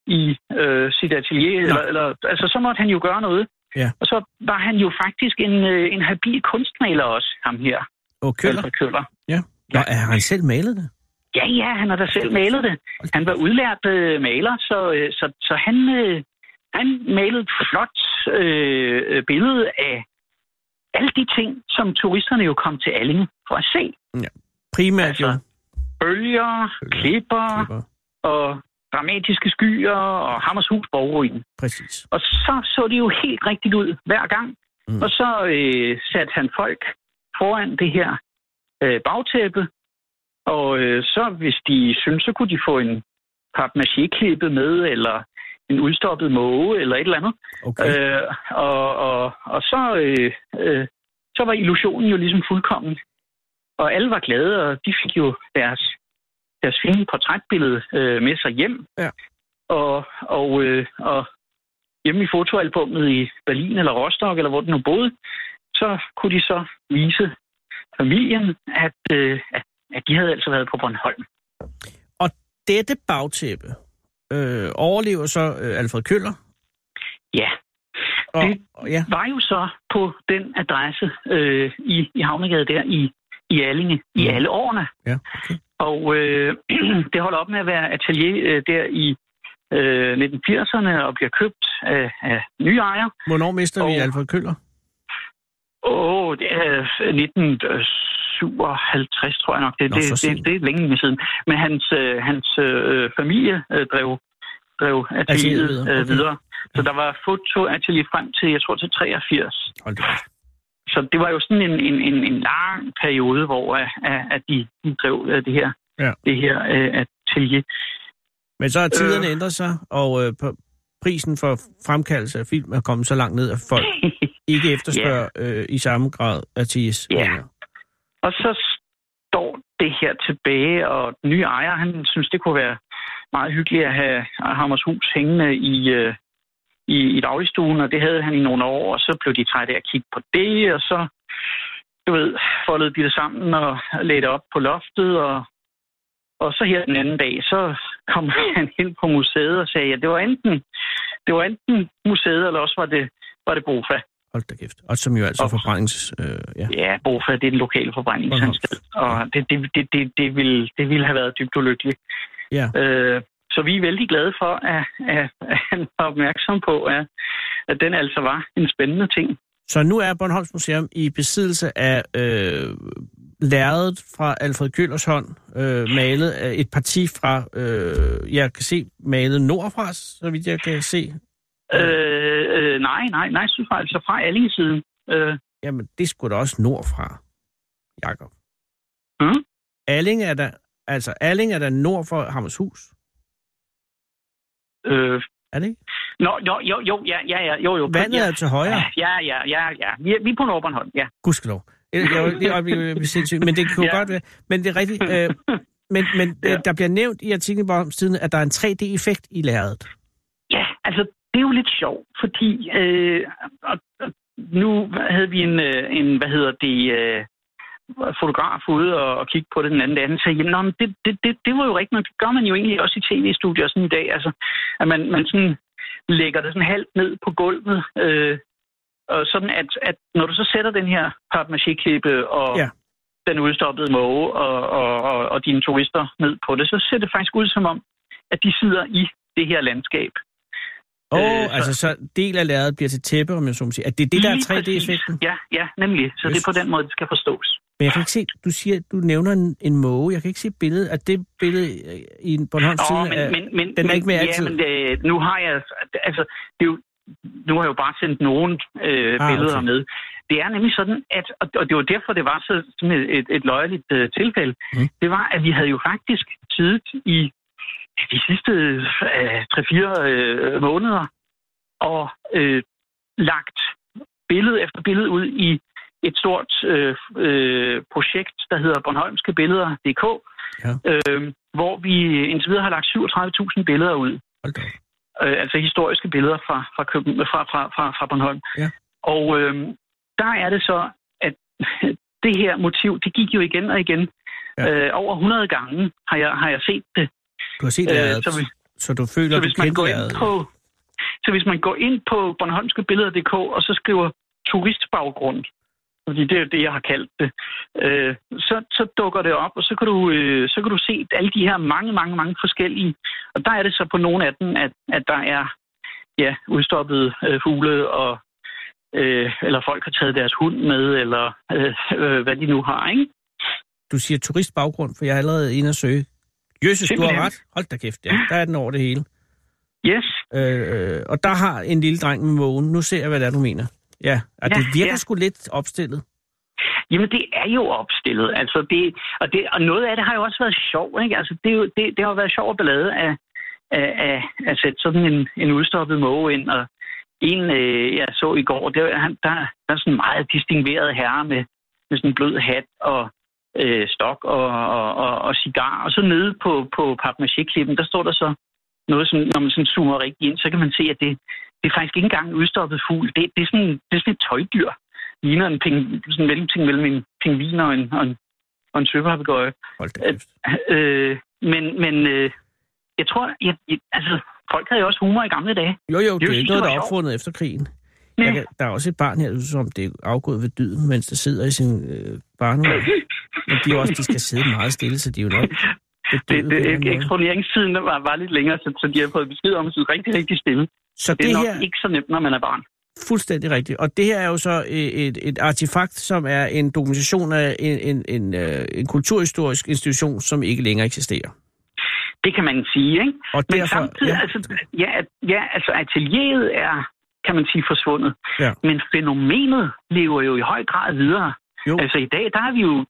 i øh, sit atelier. Eller, eller, altså, så måtte han jo gøre noget. Ja. Og så var han jo faktisk en, en habil kunstmaler også, ham her. Og Køller. Køller. Ja. Ja. Og er han selv malet det? Ja, ja, han har da selv malet det. Han var udlært øh, maler, så, øh, så, så han, øh, han malede et flot øh, billede af alle de ting, som turisterne jo kom til Allinge for at se. Ja. Primært altså, jo. Bølger, klipper, klipper. Og... dramatiske skyer og Hammershus borgruin. Præcis. Og så så det jo helt rigtigt ud hver gang. Mm. Og så øh, satte han folk foran det her øh, bagtæppe. Og øh, så hvis de synes, så kunne de få en papmaché-klippe med, eller en udstoppet måge, eller et eller andet. Okay. Øh, og, og, og så, øh, øh, så var illusionen jo ligesom fuldkommen. Og alle var glade, og de fik jo deres deres fine portrætbillede øh, med sig hjem. Ja. Og, og, øh, og hjemme i fotoalbummet i Berlin eller Rostock, eller hvor den nu boede, så kunne de så vise familien, at, øh, at, at de havde altså været på Bornholm. Og dette bagtæppe øh, overlever så øh, Alfred Køller? Ja. Og, det og, ja. var jo så på den adresse øh, i, i Havnegade der i, i Allinge i ja. alle årene. Ja, okay. Og øh, det holder op med at være atelier øh, der i øh, nitten firserne og bliver købt af, af nye ejere. Hvornår mister og, vi Alfred Køller? Åh, det er nitten syvoghalvtreds, tror jeg nok. Det, Nå, det, det, det er længe siden. Men hans, øh, hans øh, familie øh, drev, drev atelieret øh, okay. videre. Så der var fotoatelier frem til, jeg tror, til treogfirs. Hold da. Så det var jo sådan en, en, en, en lang periode, hvor at, at de, de drev det her, ja. det her uh, atelier. Men så har tiderne øh. ændret sig, og uh, prisen for fremkaldelse af film er kommet så langt ned, at folk ikke efterspørger ja. uh, i samme grad ateliers. Ja, og så står det her tilbage, og den nye ejer, han synes, det kunne være meget hyggeligt at have Hammershus hængende i... Uh, i, i dagligstuen, og det havde han i nogle år, og så blev de trætte af at kigge på det, og så, du ved, foldede de det sammen og lagde det op på loftet, og, og så her den anden dag, så kom han ind på museet og sagde, ja, det var enten, det var enten museet, eller også var det, var det BOFA. Hold da kæft. Og som jo altså og, forbrændings... Øh, ja. ja, BOFA, det er den lokale forbrændingsanstalt, og det, det, det, det, det, ville, det ville have været dybt ulykkeligt. Ja. Øh, Så vi er vældig glade for, at, at, at han var opmærksom på, at, at den altså var en spændende ting. Så nu er Bornholms Museum i besiddelse af øh, lærredet fra Alfred Køllers hånd, øh, malet af et parti fra, øh, jeg kan se, malet nordfra, så vidt jeg kan se. Øh, øh, nej, nej, nej, sydfra, altså fra Allinge-siden. Øh. Jamen, det skulle da også nordfra, Jakob. Mm? Allinge er der, altså Allinge er der nord for Hammershus. Øh. Er det ikke? Nå, jo, jo, jo, ja, ja, ja, jo, jo. Vandet ja. Er til højre. Ja, ja, ja, ja. Vi er, vi er på Nordbornholm, ja. Gudskelov. Jeg er sindssygt, men det kunne ja. Godt være. Men det er rigtigt. Øh, men men ja. Der bliver nævnt i artiklen om siden, at der er en tre D-effekt i lærredet. Ja, altså, det er jo lidt sjovt, fordi øh, og, og, nu havde vi en, en hvad hedder det, øh, fotograf ude og, og kigge på det den anden dag, og sagde, jamen, det, det, det, det var jo rigtigt, men det gør man jo egentlig også i tv-studier sådan i dag, altså, at man, man sådan lægger det sådan halvt ned på gulvet, øh, og sådan at, at når du så sætter den her papmaché-klippe og ja. Den udstoppede måge og, og, og, og dine turister ned på det, så ser det faktisk ud som om, at de sidder i det her landskab. Åh, oh, øh, altså så del af lærredet bliver til tæppe, om jeg så må sige. Er det det, der er tre D-effekten? Ja, ja, nemlig. Så Just. Det er på den måde, det skal forstås. Men jeg kan ikke se, du siger, du nævner en, en måge. Jeg kan ikke se billedet. Er det billede i Bornholms side? Åh, men, men, men, den er men, ikke med altid. Ja, men det, nu har jeg, altså, det er jo, nu har jeg jo bare sendt nogle øh, ah, billeder okay. med. Det er nemlig sådan, at, og det var derfor, det var så, sådan et, et, et løjeligt øh, tilfælde, mm. det var, at vi havde jo faktisk siddet i de sidste tre-fire øh, øh, måneder og øh, lagt billede efter billede ud i et stort øh, øh, projekt, der hedder Bornholmske Billeder punktum d k, ja. øh, hvor vi indtil videre har lagt syvogtredive tusind billeder ud. Okay. Øh, altså historiske billeder fra, fra, Køben, fra, fra, fra, fra Bornholm. Ja. Og øh, der er det så, at det her motiv, det gik jo igen og igen. Ja. Øh, over hundrede gange har jeg, har jeg set det. Du har set lærredet, så, så du føler, så hvis du kender lærredet. Så hvis man går ind på bornholmske billeder punktum d k og så skriver turistbaggrund, fordi det er det, jeg har kaldt det, øh, så, så dukker det op, og så kan du, øh, så kan du se alle de her mange, mange, mange forskellige. Og der er det så på nogle af dem, at, at der er ja, udstoppede øh, fugle, og, øh, eller folk har taget deres hund med, eller øh, øh, hvad de nu har, ikke? Du siger turistbaggrund, for jeg er allerede inde og søge. Jøsses, du har ret. Hold da kæft, ja. Der er den over det hele. Yes. Øh, og der har en lille dreng med mågen. Nu ser jeg, hvad det er, du mener. Ja, og ja, det virker ja. Sgu lidt opstillet. Jamen, det er jo opstillet. Altså, det, og, det, og noget af det har jo også været sjovt, ikke? Altså, det, det, det har jo været sjovt at ballade af, af, af, at sætte sådan en, en udstoppet måge ind. Og en, øh, jeg så i går, det var, han, der, der er sådan en meget distingueret herre med, med sådan en blød hat og Øh, stok og, og, og, og cigar, og så nede på, på papmaché-klippen, der står der så noget, sådan, når man sådan zoomer rigtig ind, så kan man se, at det, det er faktisk ikke engang en udstoppet fugl. Det, det, er sådan, det er sådan et tøjdyr. Ligner en ping, sådan mellemting mellem en pingvin og en, og en, og en søpapegøje. Øh, men men øh, jeg tror, jeg, jeg, altså, folk havde jo også humor i gamle dage. Jo, jo, det, det er noget, der er opfundet efter krigen. Jeg kan, der er også et barn her, som det er afgået ved dyden, mens der sidder i sin øh, barnevogn. Men de, også, de skal sidde meget stille, så de er jo nok... Eksponeringstiden var, var lidt længere, så, så de har fået besked om at sidde rigtig, rigtig stille. Så det, det er nok her... ikke så nemt, når man er barn. Fuldstændig rigtigt. Og det her er jo så et, et artefakt, som er en dokumentation af en, en, en, en kulturhistorisk institution, som ikke længere eksisterer. Det kan man sige, ikke? Og derfor, men samtidig, ja. Altså, ja, ja, altså atelieret er... kan man sige, forsvundet. Ja. Men fænomenet lever jo i høj grad videre. Jo. Altså i dag, der er vi jo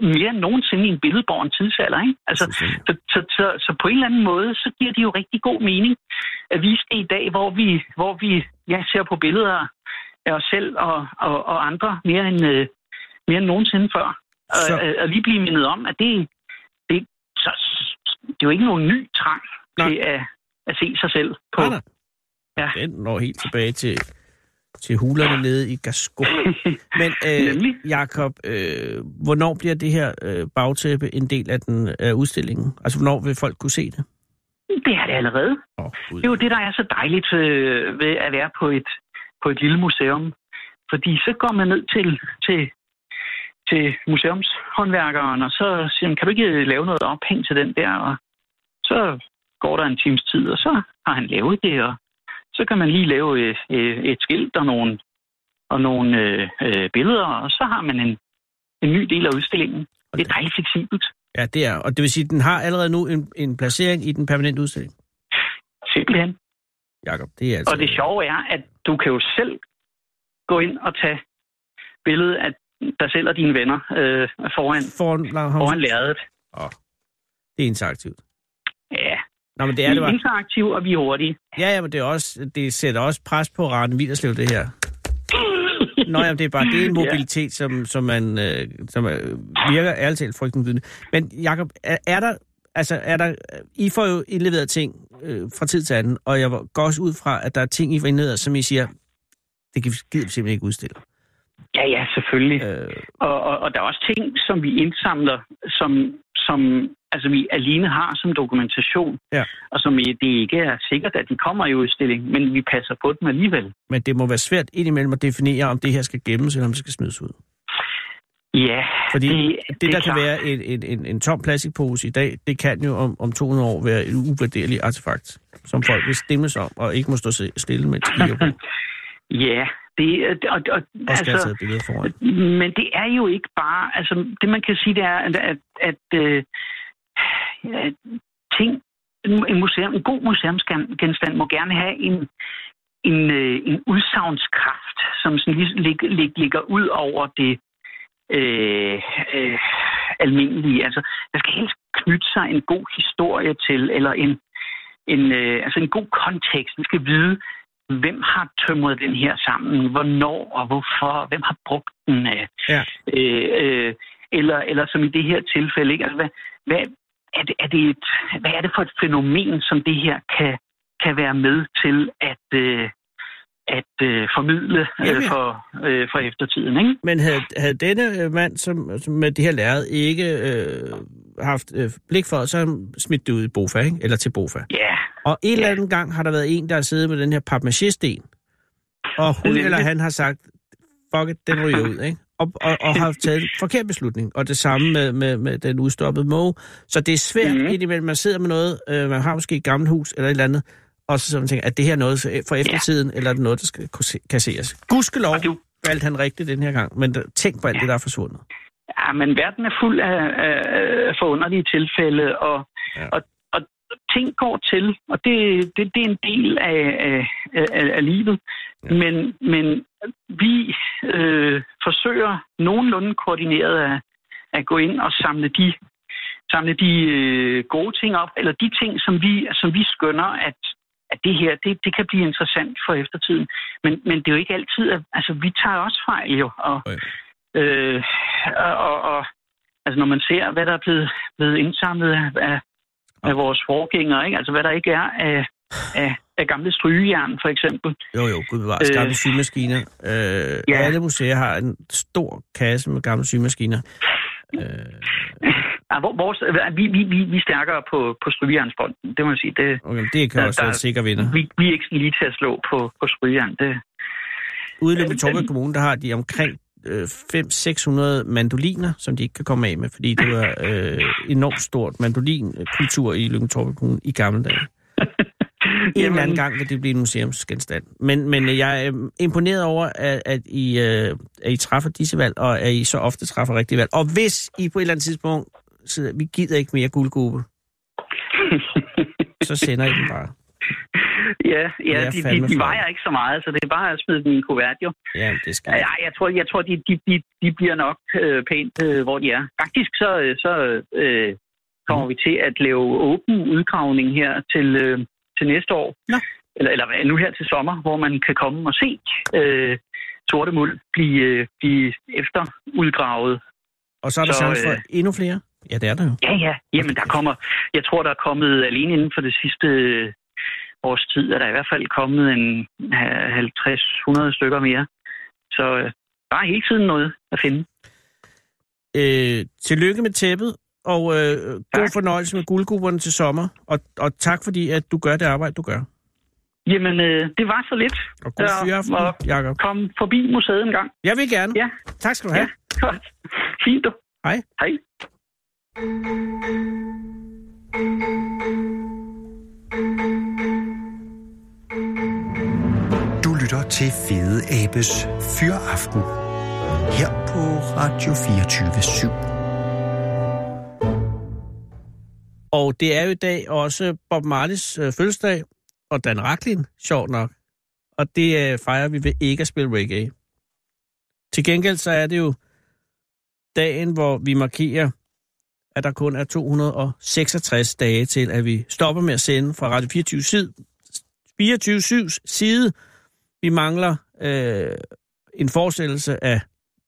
mere end nogensinde i en billedborgen tidsalder, ikke? Altså, så, så, så, så på en eller anden måde, så giver det jo rigtig god mening at vise det i dag, hvor vi, hvor vi ja, ser på billeder af os selv og, og, og andre mere end, øh, mere end nogensinde før. Og, og, og lige blive mindet om, at det, det, så, det er jo ikke nogen ny trang til at, at se sig selv på... Nej, nej. Ja. Den når helt tilbage til, til hulerne nede i Gasko. Men øh, Jakob, øh, hvornår bliver det her øh, bagtæppe en del af den øh, udstillingen? Altså, hvornår vil folk kunne se det? Det er det allerede. Oh, det er jo det, der er så dejligt øh, ved at være på et, på et lille museum. Fordi så går man ned til, til, til museumshåndværkeren, og så siger man, kan du ikke lave noget ophæng til den der? Og så går der en times tid, og så har han lavet det, og så kan man lige lave et skilt og nogle, og nogle øh, billeder, og så har man en, en ny del af udstillingen. Det er dejligt fleksibelt. Ja, det er. Og det vil sige, at den har allerede nu en, en placering i den permanente udstilling? Simpelthen. Jakob, det er altså... Og det sjove er, at du kan jo selv gå ind og tage billedet af dig selv og dine venner øh, foran, foran, foran lærredet. Oh, det er interaktivt. Ja. Nå, men det er, vi er det interaktive, og vi er hurtige. Ja, ja, men det, er også, det sætter også pres på Rane Wilderslev, det her. Nå, jamen, det er bare det er en mobilitet, ja. som, som, man, øh, som øh, virker ærligt talt frygtindgydende. Men Jakob, er, er der... Altså, er der, I får jo indleveret ting øh, fra tid til anden, og jeg går også ud fra, at der er ting, I får indleveret, som I siger, det kan vi simpelthen ikke udstille. Ja, ja, selvfølgelig. Øh... Og, og, og der er også ting, som vi indsamler, som, som altså, vi alene har som dokumentation, ja. Og som det ikke er sikkert, at de kommer i udstilling, men vi passer på dem alligevel. Men det må være svært indimellem at definere, om det her skal gemmes, eller om det skal smides ud. Ja, fordi det, det, det der kan klart. Være en, en, en tom plastikpose i dag, det kan jo om, om to hundrede år være et uvurderligt artefakt, som folk vil stemmes om og ikke må stå stille med. Ja, det er... Og, og, og skal altså, billeder foran. Men det er jo ikke bare... Altså, det man kan sige, det er, at, at, at, at ting... En, museum, en god museumsgenstand må gerne have en... en, en udsagnskraft, som sådan lig, lig, ligger ud over det Øh, øh, almindelige. Altså, der skal helst knytte sig en god historie til, eller en, en, øh, altså en god kontekst. Man skal vide, hvem har tømret den her sammen, hvornår og hvorfor, hvem har brugt den. Øh, ja. øh, øh, eller, eller som i det her tilfælde. Ikke? Altså, hvad, hvad, er det, er det et, hvad er det for et fænomen, som det her kan, kan være med til at... Øh, at øh, formidle øh, for, øh, for eftertiden, ikke? Men havde, havde denne mand, som, som med det her lærred, ikke øh, haft øh, blik for, så smidt det ud i Bofa, ikke? Eller til Bofa. Ja. Yeah. Og en yeah. eller anden gang har der været en, der har siddet med den her papmaché-sten, og hun eller han har sagt, fuck it, den ryger ud, ikke? Og, og, og har taget en forkert beslutning, og det samme med, med, med den udstoppede måge. Så det er svært, mm-hmm. indimellem man sidder med noget, øh, man har måske et gammelt hus eller et eller andet, og så sådan tænker, at det her er noget for eftertiden, ja. Eller er det noget, der skal kasseres? Gudskelov valgte han rigtigt den her gang, men tænk på alt ja. Det, der er forsvundet. Ja, men verden er fuld af, af forunderlige tilfælde, og, ja. og, og ting går til, og det, det, det er en del af, af, af, af livet. Ja. Men, men vi øh, forsøger nogenlunde koordineret at, at gå ind og samle de samle de øh, gode ting op, eller de ting, som vi, som vi skønner, at at det her, det, det kan blive interessant for eftertiden. Men, men det er jo ikke altid, at, altså vi tager også fejl jo, og, okay. øh, og, og, og altså når man ser, hvad der er blevet, blevet indsamlet af, af, af vores forgængere, ikke? Altså hvad der ikke er af, af, af gamle strygejern, for eksempel. Jo jo, gud bevares, gamle symaskiner. Øh, ja. Alle museer har en stor kasse med gamle symaskiner. Øh. Ja, vores, vi, vi, vi er stærkere på, på strygejernsfronten, det må jeg sige. Det, okay, det kan der, også være sikker vinder. Vi, vi er ikke lige til at slå på, på strygejern. Udeløbet i Torvald Kommune, der har de omkring øh, fem til seks hundrede mandoliner, som de ikke kan komme af med, fordi det var øh, enormt stort mandolinkultur i Lykken Torvald Kommune i gamle dage. En eller anden gang vil det blive en museumsgenstand. Men, men jeg er imponeret over, at, at, I, at I træffer disse valg, og at I så ofte træffer rigtige valg. Og hvis I på et eller andet tidspunkt sidder, vi gider ikke mere guldgube, så sender I den bare. Ja, ja de, de, de vejer ikke så meget, så det er bare at smide den i en kuvert, jo. Ja, det skal jeg. Jeg tror, jeg tror de, de, de bliver nok øh, pænt, øh, hvor de er. Faktisk så, så øh, kommer vi til at lave åben udgravning her til... Øh, til næste år, eller, eller nu her til sommer, hvor man kan komme og se øh, Sorte Muld blive, øh, blive efterudgravet. Og så er der så, chance for øh, endnu flere? Ja, det er der jo. Ja, ja. Jamen, der kommer, jeg tror, der er kommet alene inden for det sidste øh, års tid, er der i hvert fald kommet en halvtreds til hundrede stykker mere. Så øh, der er hele tiden noget at finde. Øh, tillykke med tæppet. Og øh, god fornøjelse med guldguberne til sommer, og, og tak fordi, at du gør det arbejde, du gør. Jamen, øh, det var så lidt. Og god fyraften, Jakob. Kom forbi museet en gang. Jeg vil gerne. Ja. Tak skal du have. Ja, godt. Fint du. Hej. Hej. Du lytter til Fede Abes Fyraften her på Radio fireogtyve syv. Og det er jo i dag også Bob Marleys øh, fødselsdag, og Dan Racklin, sjovt nok. Og det øh, fejrer vi ved ikke at spille reggae. Til gengæld så er det jo dagen, hvor vi markerer, at der kun er to hundrede og seksogtres dage til, at vi stopper med at sende fra Radio fireogtyve syv's side. Vi mangler øh, en forestillelse af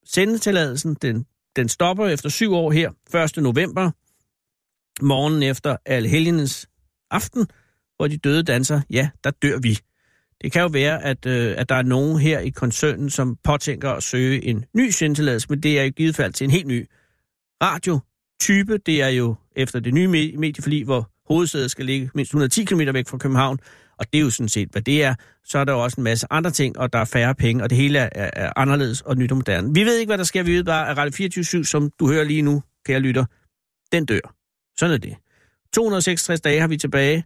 sendetilladelsen. Den, den stopper efter syv år her, første november, morgenen efter Allehelgens aften, hvor de døde danser. Ja, der dør vi. Det kan jo være, at, øh, at der er nogen her i koncernen, som påtænker at søge en ny sendetilladelse, men det er jo givet fald til en helt ny radiotype. Det er jo efter det nye medieforlig, hvor hovedsædet skal ligge mindst et hundrede og ti kilometer væk fra København, og det er jo sådan set, hvad det er. Så er der også en masse andre ting, og der er færre penge, og det hele er, er anderledes og nyt og moderne. Vi ved ikke, hvad der sker. Vi ved bare, at Radio fireogtyve syv, som du hører lige nu, kære lytter, den dør. Sådan er det. to hundrede og seksogtres dage har vi tilbage,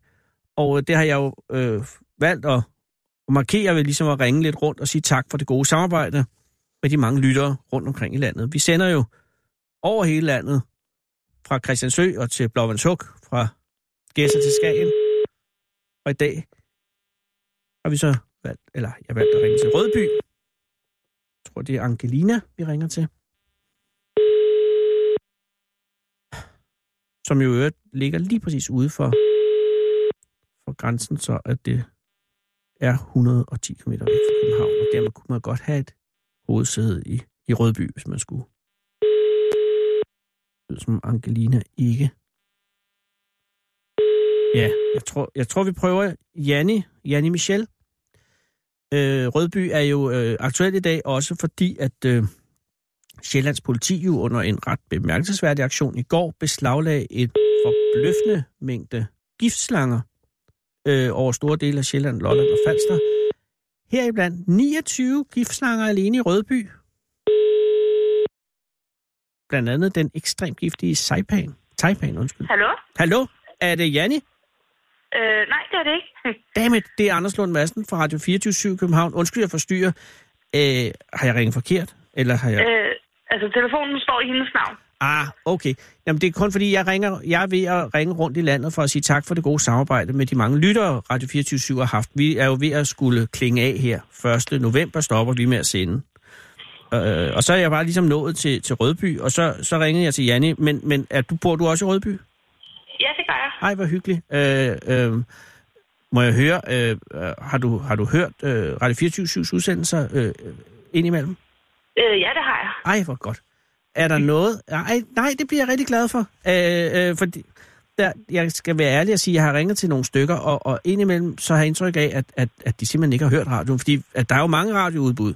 og det har jeg jo øh, valgt at og markerer ved ligesom at ringe lidt rundt og sige tak for det gode samarbejde med de mange lyttere rundt omkring i landet. Vi sender jo over hele landet, fra Christiansø og til Blåvandshuk, fra Gedser til Skagen. Og i dag har vi så valgt, eller jeg valgte at ringe til Rødby. Jeg tror, det er Angelina, vi ringer til. Som jo i øvrigt ligger lige præcis ude for, for grænsen, så at det er et hundrede og ti kilometer væk fra København, og dermed kunne man godt have et hovedsæde i, i Rødby, hvis man skulle. Det lyder som Angelina ikke. Ja, jeg tror, jeg tror vi prøver Janni, Janni Michel. Øh, Rødby er jo øh, aktuel i dag, også fordi, at øh, Sjællands politi jo under en ret bemærkelsesværdig aktion i går beslaglagde et forbløffende mængde giftslanger over store dele af Sjælland, Lolland og Falster. Heriblandt niogtyve giftslanger alene i Rødby. Blandt andet den ekstremt giftige Saipan. Taipan, undskyld. Hallo? Hallo? Er det Janni? Øh, nej, det er det ikke. Dammit, det er Anders Lund Madsen fra Radio fireogtyve syv København. Undskyld, jeg forstyrrer. Øh, har jeg ringet forkert? Eller har jeg... Øh, altså, telefonen står i hendes navn. Ah, okay. Jamen, det er kun fordi, jeg, ringer, jeg er ved at ringe rundt i landet for at sige tak for det gode samarbejde med de mange lyttere, Radio fireogtyve syv har haft. Vi er jo ved at skulle klinge af her. første november stopper vi med at sende. Øh, og så er jeg bare ligesom nået til, til Rødby, og så, så ringede jeg til Janni. Men, men er du, bor du også i Rødby? Ja, det gør jeg. Ej, hvor hyggeligt. Øh, øh, må jeg høre, øh, har, du, har du hørt øh, Radio fireogtyve syv's udsendelser øh, indimellem? Øh, ja, det har jeg. Ej, hvor godt. Er der noget? Nej, nej, det bliver jeg rigtig glad for. Øh, øh, fordi der, jeg skal være ærlig og sige, at jeg har ringet til nogle stykker, og, og indimellem så har jeg indtryk af, at, at, at de simpelthen ikke har hørt radioen, fordi at der er jo mange radioudbud.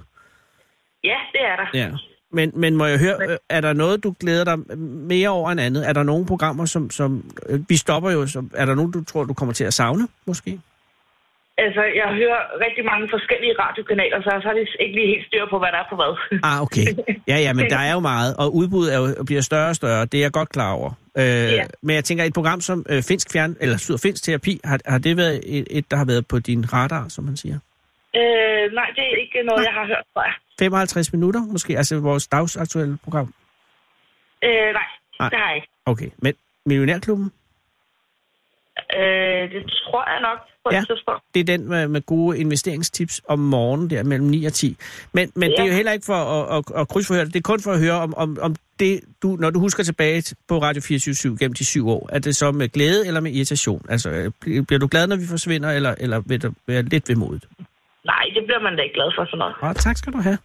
Ja, det er der. Ja. Men, men må jeg høre, øh, er der noget, du glæder dig mere over end andet? Er der nogle programmer, som... som øh, vi stopper jo, som, er der nogen, du tror, du kommer til at savne, måske? Altså, jeg hører rigtig mange forskellige radiokanaler, så jeg har faktisk ikke lige helt styr på, hvad der er på hvad. Ah, okay. Ja, ja, men der er jo meget, og udbuddet er jo, bliver større og større, det er jeg godt klar over. Øh, ja. Men jeg tænker, et program som øh, Finsk Fjern, eller Syd- og Finsk Terapi, har, har det været et, et, der har været på din radar, som man siger? Øh, nej, det er ikke noget, nej. Jeg har hørt fra jer. femoghalvtreds minutter måske, altså vores dagsaktuelle program? Øh, nej, nej, det har jeg ikke. Okay, men Millionærklubben? Øh, det tror jeg nok på et ja, tidspunkt. Det er den med, med gode investeringstips om morgenen der mellem ni og ti. Men, men ja. Det er jo heller ikke for at, at, at krydsforhøre det. Det er kun for at høre om, om, om det, du, når du husker tilbage på Radio fireogtyve syv gennem de syv år. Er det så med glæde eller med irritation? Altså, bliver du glad, når vi forsvinder, eller, eller vil du være lidt vemodigt? Nej, det bliver man da ikke glad for sådan noget. Og tak skal du have.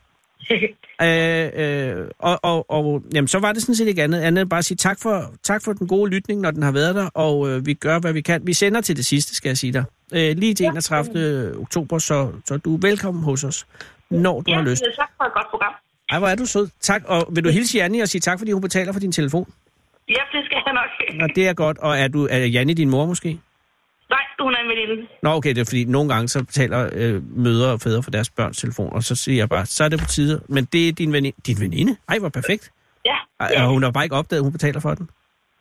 øh, øh, og og, og jamen, så var det sådan set ikke andet, andet bare at sige tak for, tak for den gode lytning, når den har været der, og øh, vi gør, hvad vi kan. Vi sender til det sidste, skal jeg sige dig. Øh, lige til ja. enogtredivte oktober, så, så du er velkommen hos os, når du ja, har lyst. Ja, tak for et godt program. Ej, hvor er du sød. Tak, og vil du hilse Janni og sige tak, fordi hun betaler for din telefon? Ja, det skal jeg nok. Nå, det er godt. Og er, du, er Janni din mor måske? Nej, hun er en veninde. Nå, okay, det er fordi, nogle gange så betaler øh, mødre og fædre for deres børns telefon, og så siger jeg bare, så er det på tide. Men det er din veninde. Din veninde? Ej, hvor perfekt. Ja. Og ja. Hun har bare ikke opdaget, at hun betaler for den?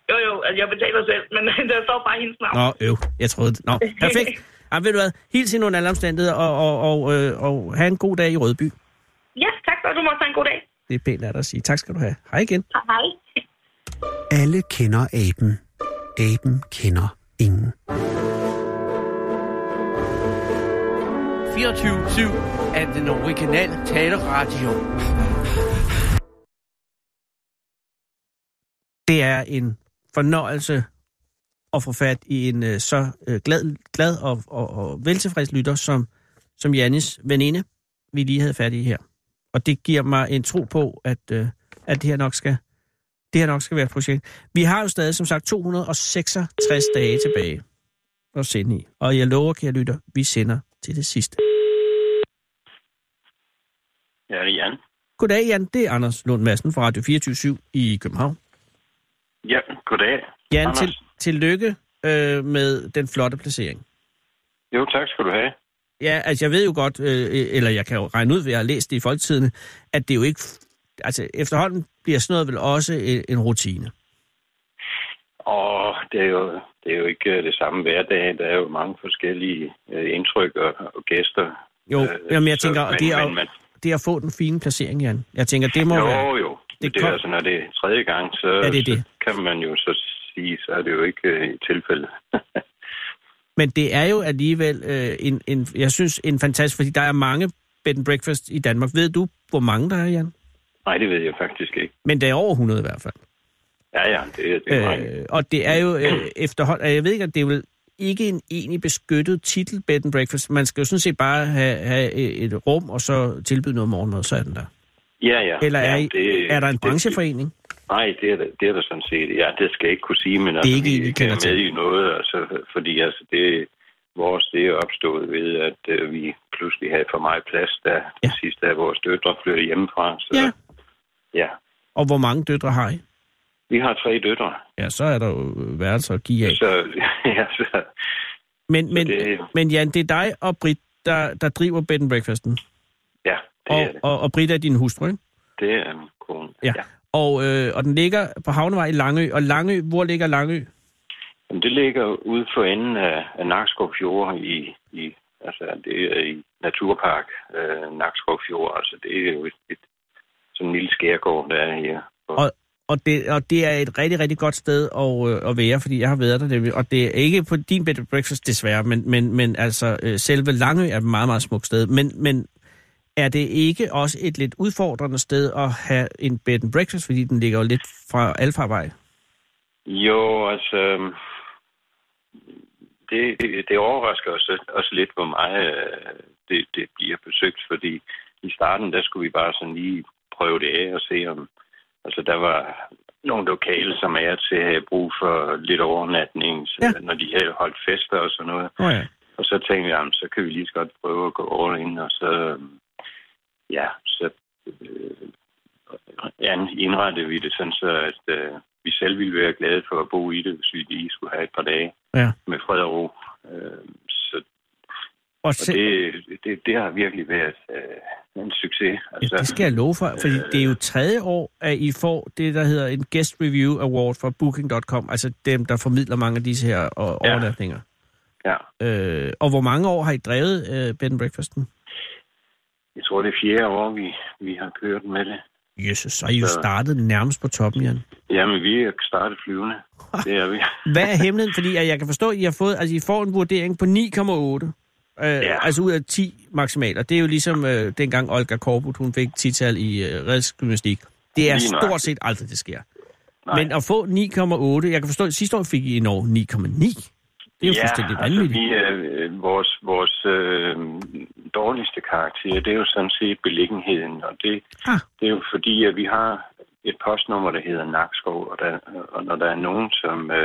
Jo, jo, altså jeg betaler selv, men der står bare hendes navn. Nå, øv, jeg troede det. Nå, perfekt. Ej, ved du hvad, hils hende under alle omstændigheder, og, og, og, øh, og have en god dag i Rødby. Ja, tak, og du må også have en god dag. Det er pænt af dig at sige. Tak skal du have. Hej igen. Hej. Alle kender aben. Aben kender ingen. fireogtyve syv af den originale taleradio. Det er en fornøjelse at få fat i en øh, så øh, glad, glad og, og, og veltilfreds lytter, som, som Jannis veninde, vi lige havde fat i her. Og det giver mig en tro på, at, øh, at det her nok skal... Det her nok skal være et projekt. Vi har jo stadig, som sagt, to hundrede og seksogtres dage tilbage at sende i. Og jeg lover, kære lytter, vi sender til det sidste. Ja, det er Jan. Goddag, Jan. Det er Anders Lund Madsen fra Radio fireogtyve syv i København. Ja, goddag. Jan, til, tillykke øh, med den flotte placering. Jo, tak skal du have. Ja, altså jeg ved jo godt, øh, eller jeg kan jo regne ud, ved jeg har læst det i Folketidene, at det jo ikke... Altså, efterhånden bliver sådan noget vel også en rutine? Åh, det er jo, det er jo ikke det samme hverdag. Der er jo mange forskellige indtryk og, og gæster. Jo, jamen, jeg tænker, så, det, er, men, det er at få den fine placering, Jan. Jeg tænker, det må jo, være... Jo, jo. Det, det er kom... altså, når det er tredje gang, så, ja, det er det. Så kan man jo så sige, så er det jo ikke uh, et tilfælde. Men det er jo alligevel, uh, en, en, jeg synes, en fantastisk... Fordi der er mange bed and breakfast i Danmark. Ved du, hvor mange der er, Jan? Nej, det ved jeg faktisk ikke. Men det er over hundrede i hvert fald. Ja, ja, det, det er mange. Øh, og det er jo øh, efterhånden, jeg ved ikke, at det er vel ikke en egentlig beskyttet titel, bed and breakfast. Man skal jo sådan set bare have, have et rum, og så tilbyde noget morgenmad, så er den der. Ja, ja. Eller er, ja, det, er der en brancheforening? Det, nej, det er, der, det er der sådan set. Ja, det skal jeg ikke kunne sige, men altså, det er ikke, vi kan være med i noget, altså, fordi altså, det... Vores, det er opstået ved, at øh, vi pludselig havde for meget plads, da ja. sidste af vores døtre flyttede hjemmefra. Så, ja. ja. Og hvor mange døtre har I? Vi har tre døtre. Ja, så er der jo værelser at give af. Så, ja, så. Men, men, så det, men Jan, det er dig og Britt, der, der driver bed and breakfasten? Ja, det og, er det. Og, og Britt er din hustru, ikke? Det er min kone, ja. ja. Og, øh, og den ligger på Havnevej i Langeø. Og Langeø, hvor ligger Langeø? Jamen, det ligger ude for enden af, af Nakskovfjord i, i, altså, det er i Naturpark øh, Nakskovfjord. Altså, det er jo et, et sådan en lille skærgård, der er her. Og, og, og, det, og det er et rigtig, rigtig godt sted at, øh, at være, fordi jeg har været der. Det, og det er ikke på din bed and breakfast, desværre, men, men, men altså, øh, selve Langeø er et meget, meget smukt sted. Men, men er det ikke også et lidt udfordrende sted at have en bed and breakfast, fordi den ligger jo lidt fra alfarvej? Jo, altså... Det, det, det overrasker os også, også lidt, hvor meget det, det bliver besøgt, fordi i starten, der skulle vi bare sådan lige prøve det af og se om... Altså, der var nogle lokale, som er til at have brug for lidt overnatning, ja. når de havde holdt fester og sådan noget. Oh, ja. Og så tænkte jeg, jamen, så kan vi lige så godt prøve at gå over ind, og så... Ja, så øh, indrettede vi det sådan så, at... Øh, Vi selv ville være glade for at bo i det, hvis vi lige skulle have et par dage ja. med fred og ro. Øh, så, og og det, det, det har virkelig været øh, en succes. Altså, ja, det skal jeg love for, fordi øh, det er jo tredje år, at I får det, der hedder en Guest Review Award fra Booking punktum com. Altså dem, der formidler mange af disse her overnatninger. Ja. ja. Øh, og hvor mange år har I drevet øh, bed and breakfasten? Jeg tror, det er fjerde år, vi, vi har kørt med det. Jesus, så er I jo startet nærmest på toppen, Jan. Jamen, vi er startet flyvende. Det er vi. Hvad er hemmeligheden? Fordi jeg kan forstå, at I har fået, altså, I får en vurdering på ni komma otte. Øh, ja. Altså ud af ti maksimalt. Og det er jo ligesom øh, dengang Olga Korbut, hun fik ti-tal i øh, redskgymnastik. Det er stort set aldrig, det sker. Nej. Men at få ni komma otte, jeg kan forstå, at sidste år fik I i Norge ni komma ni. Det er jo ja, fuldstændig vanvittigt. Altså, vi, øh, vores vores øh, dårligste karakter, det er jo sådan set beliggenheden. Og det, ah. det er jo fordi, at vi har et postnummer, der hedder Nakskov, og, der, og når der er nogen, som øh,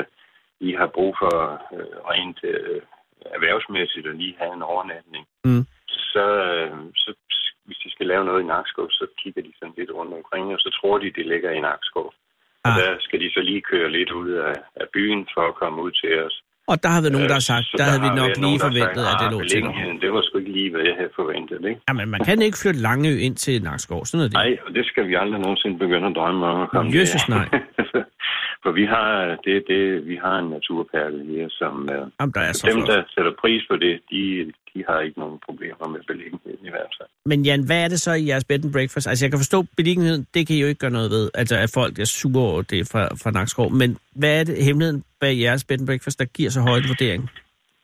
I har brug for øh, rent øh, erhvervsmæssigt og lige have en overnatning, mm. så, øh, så hvis de skal lave noget i Nakskov, så kigger de sådan lidt rundt omkring, og så tror de, det ligger i Nakskov. Ah. Og der skal de så lige køre lidt ud af, af byen for at komme ud til os. Og der har været nogen, der har sagt, der, der havde vi nok lige nogen, forventet, sagt, at det lå til. Det var sgu ikke lige, hvad jeg havde forventet, ikke? Jamen, man kan ikke flytte Langeø ind til Nakskov, sådan noget. Nej, og det skal vi aldrig nogensinde begynde at drømme om at komme til. Jesus, nej. For vi har, det, det, vi har en naturperle her, som Jamen, der er så dem, flot. Der sætter pris på det, de, de har ikke nogen problemer med beliggenheden i hvert fald. Men Jan, hvad er det så i jeres bed and breakfast? Altså, jeg kan forstå, beliggenheden, det kan I jo ikke gøre noget ved. Altså, at folk er super over det fra, fra Nakskov. Men hvad er det, hemmeligheden bag jeres bed and breakfast, der giver så højt vurdering?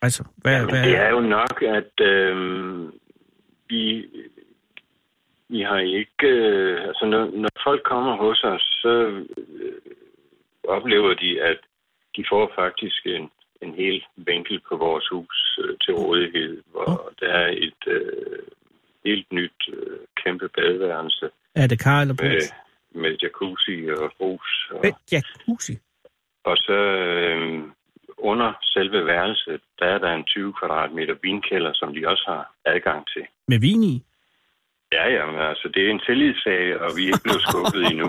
Altså, hvad, Jamen, hvad er det? Det er jo nok, at øh, vi, vi har ikke... Øh, altså, når, når folk kommer hos os, så øh, oplever de, at de får faktisk en, en hel vinkel på vores hus øh, til rådighed, hvor der er et øh, helt nyt øh, kæmpe badeværelse. Er det Karl eller Brugs? Med, med jacuzzi og brus. Og, jacuzzi? Og så... Øh, Under selve værelset, der er der en tyve kvadratmeter vinkælder, som de også har adgang til. Med vin i? Ja, ja, men altså, det er en tillidssag, og vi er ikke blevet skubbet endnu.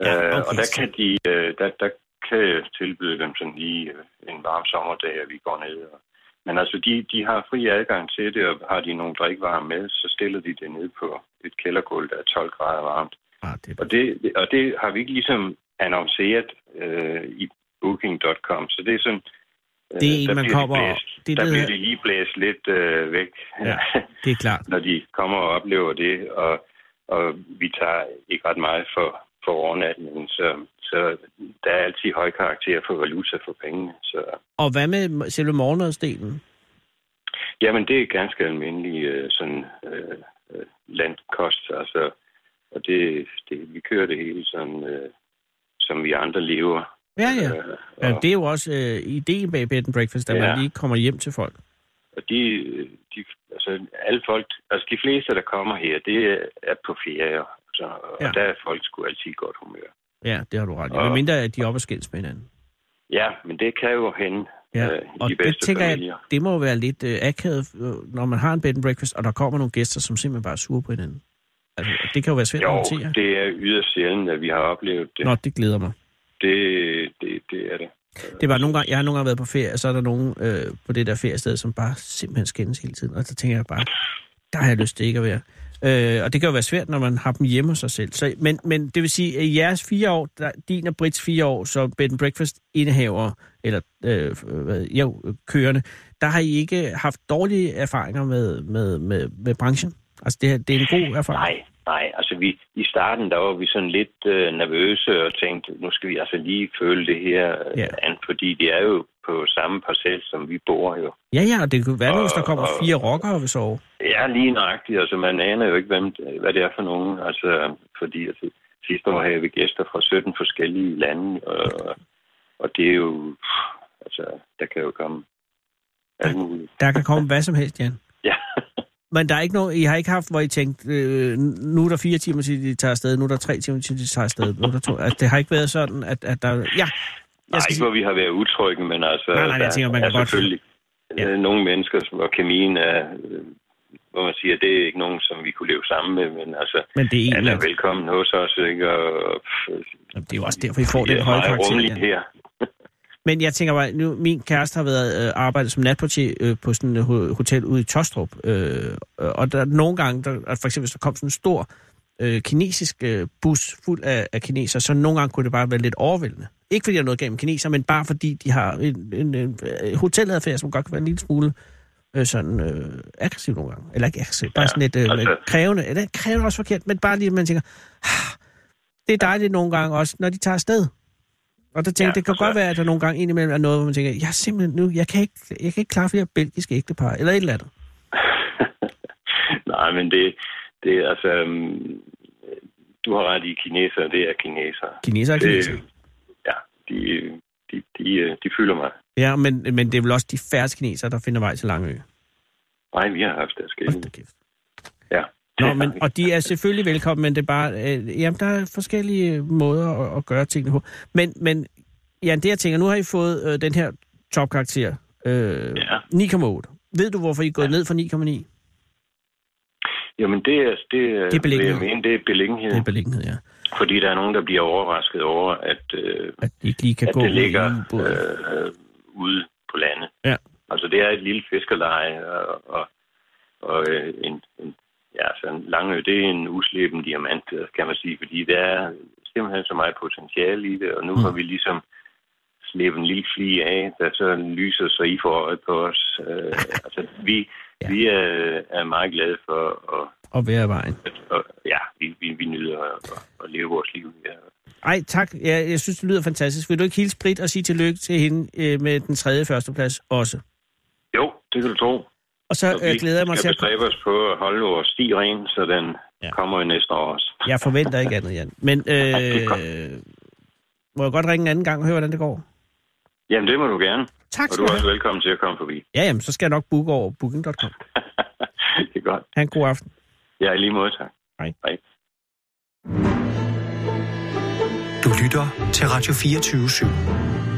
Ja, okay. uh, og der kan de, uh, der, der kan jeg tilbyde dem sådan lige uh, en varm sommerdag, og vi går ned. Og... Men altså, de, de har fri adgang til det, og har de nogle drikkevarer med, så stiller de det ned på et kældergulv, der er tolv grader varmt. Ah, det er... og, det, og det har vi ikke ligesom annonceret uh, i Booking punktum com, så det er sådan... Det er en, der man kommer... De blæst, det, der det, bliver det lige blæst lidt øh, væk, ja, det er klart. Når de kommer og oplever det, og, og vi tager ikke ret meget for, for overnatningen, så, så der er altid høj karakter for valuta for pengene. Så. Og hvad med selve morgenmadsdelen? Jamen, det er ganske almindelig øh, sådan, øh, landkost, altså, og det, det, vi kører det hele sådan, øh, som vi andre lever. Ja, ja. Ja, det er jo også øh, ideen bag bed and breakfast, at ja. Man lige kommer hjem til folk. Og de, de, altså alle folk, altså de fleste, der kommer her, det er på ferie, så, og ja. Der er folk sgu altid i godt humør. Ja, det har du ret i. Men mindre, at de er op og skildes med hinanden. Ja, men det kan jo hende ja. øh, i og de bedste familier. Og det tænker familier. Jeg, det må være lidt øh, akavet, når man har en bed and breakfast, og der kommer nogle gæster, som simpelthen bare er sure på hinanden. Altså, det kan jo være svært jo, at håndtere. Jo, det er yderst sjældent, at vi har oplevet det. Nå, det glæder mig. Det, det, det er det. Det var nogle gange, jeg har nogle gange været på ferie, og så er der nogen øh, på det der feriested, som bare simpelthen skændes hele tiden. Og så tænker jeg bare, der har jeg lyst til ikke at være. Øh, og det kan jo være svært, når man har dem hjemme hos sig selv. Så, men, men det vil sige, at jeres fire år, der, din og Brits fire år, så bed and breakfast indehaver, eller øh, øh, jo, kørende, der har I ikke haft dårlige erfaringer med, med, med, med branchen? Altså det, det er en god erfaring? Nej. Nej, altså vi, i starten, der var vi sådan lidt øh, nervøse og tænkte, nu skal vi altså lige følge det her øh, yeah. an, fordi det er jo på samme parcel, som vi bor jo. Ja, ja, og det kunne være, hvis der kommer og, fire rockere ved sove. Ja, lige nøjagtigt. Altså man aner jo ikke, hvem, hvad det er for nogen. Altså fordi altså, sidste år havde vi gæster fra sytten forskellige lande, og, og det er jo, altså der kan jo komme alt muligt. Der kan komme hvad som helst, Jan. Ja. Men der er ikke noget, I har ikke haft, hvor I tænkte, øh, nu er der fire timer til, de tager afsted, nu er der tre timer til, de tager afsted, nu er der to. Altså, det har ikke været sådan, at, at der... Ja, nej, ikke hvor vi har været utrygge, men altså... Nej, nej, jeg tænker, man kan godt... selvfølgelig ja. Nogle mennesker, hvor kemien er... Hvor man siger, det er ikke nogen, som vi kunne leve sammen med, men altså... Men det er alle er velkommen hos os, ikke? Og, det er jo også derfor, I får den høje karakter. Her. Men jeg tænker bare, nu min kæreste har været øh, arbejdet som natportier øh, på sådan et ho- hotel ude i Tostrup, øh, og der nogle gange, der, for eksempel hvis der kom sådan en stor øh, kinesisk øh, bus fuld af, af kineser, så nogle gange kunne det bare være lidt overvældende. Ikke fordi der er noget gennem kineser, men bare fordi de har en, en, en, en hoteladfærd, som godt kan være en lille smule øh, sådan øh, aggressiv nogle gange. Eller ikke aggressiv, bare sådan lidt øh, altså. krævende. Eller krævende også forkert, men bare lige, at man tænker, ah, det er dejligt nogle gange også, når de tager afsted. Og der tænker, ja, det kan så... godt være, at der nogle gange indimellem er noget, hvor man tænker, jeg er simpelthen nu, jeg kan ikke, jeg kan ikke klare flere belgiske ægtepar, eller et eller andet. Nej, men det, det er altså, du har ret i kineser, det er kineser. Kineser er kineser? Det, ja, de, de, de, de fylder mig. Ja, men, men det er vel også de færreste kineser, der finder vej til Langeø? Nej, vi har haft det skældent. Ja. Nå, men, og de er selvfølgelig velkommen, men det er bare, øh, jamen, der er forskellige måder at, at gøre tingene på. Men, men Jan, det jeg tænker, nu har I fået øh, den her topkarakter, øh, ja. ni komma otte. Ved du, hvorfor I er gået ja. ned fra ni komma ni? Jamen, det er, det er, det er beliggenhed. Det, jeg mener, det er beliggenhed. Det er beliggenhed, ja. Fordi der er nogen, der bliver overrasket over, at, øh, at, de lige kan at gå det ligger øh, ude på landet. Ja. Altså, det er et lille fiskeleje og, og, og øh, en... en Ja, så en Langeø, det er en usleben diamant, kan man sige, fordi der er simpelthen så meget potentiale i det, og nu mm. har vi ligesom slæbet en lille flie af, der så lyser sig i for øjet på os. Øh, altså, vi, ja. vi er, er meget glade for at... At være vejen. At, og, ja, vi, vi, vi nyder at, at leve vores liv. Ja. Ej, tak. Ja, jeg synes, det lyder fantastisk. Vil du ikke hilse Britt og sige tillykke til hende øh, med den tredje førsteplads også? Jo, det kan du tro. Og så og glæder jeg mig til at... Vi skal bestræbe os på at holde vores sti ren, så den ja. kommer jo næste år også. Jeg forventer ikke andet, Jan. Men øh, må jeg godt ringe en anden gang og høre, hvordan det går? Jamen, det må du gerne. Tak skal du have. Og du er også velkommen til at komme forbi. Ja, jamen, så skal jeg nok booke over booking punktum com. Det er godt. Ha' en god aften. Ja, i lige måde, tak. Hej. Hej. Du lytter til Radio fireogtyve syv.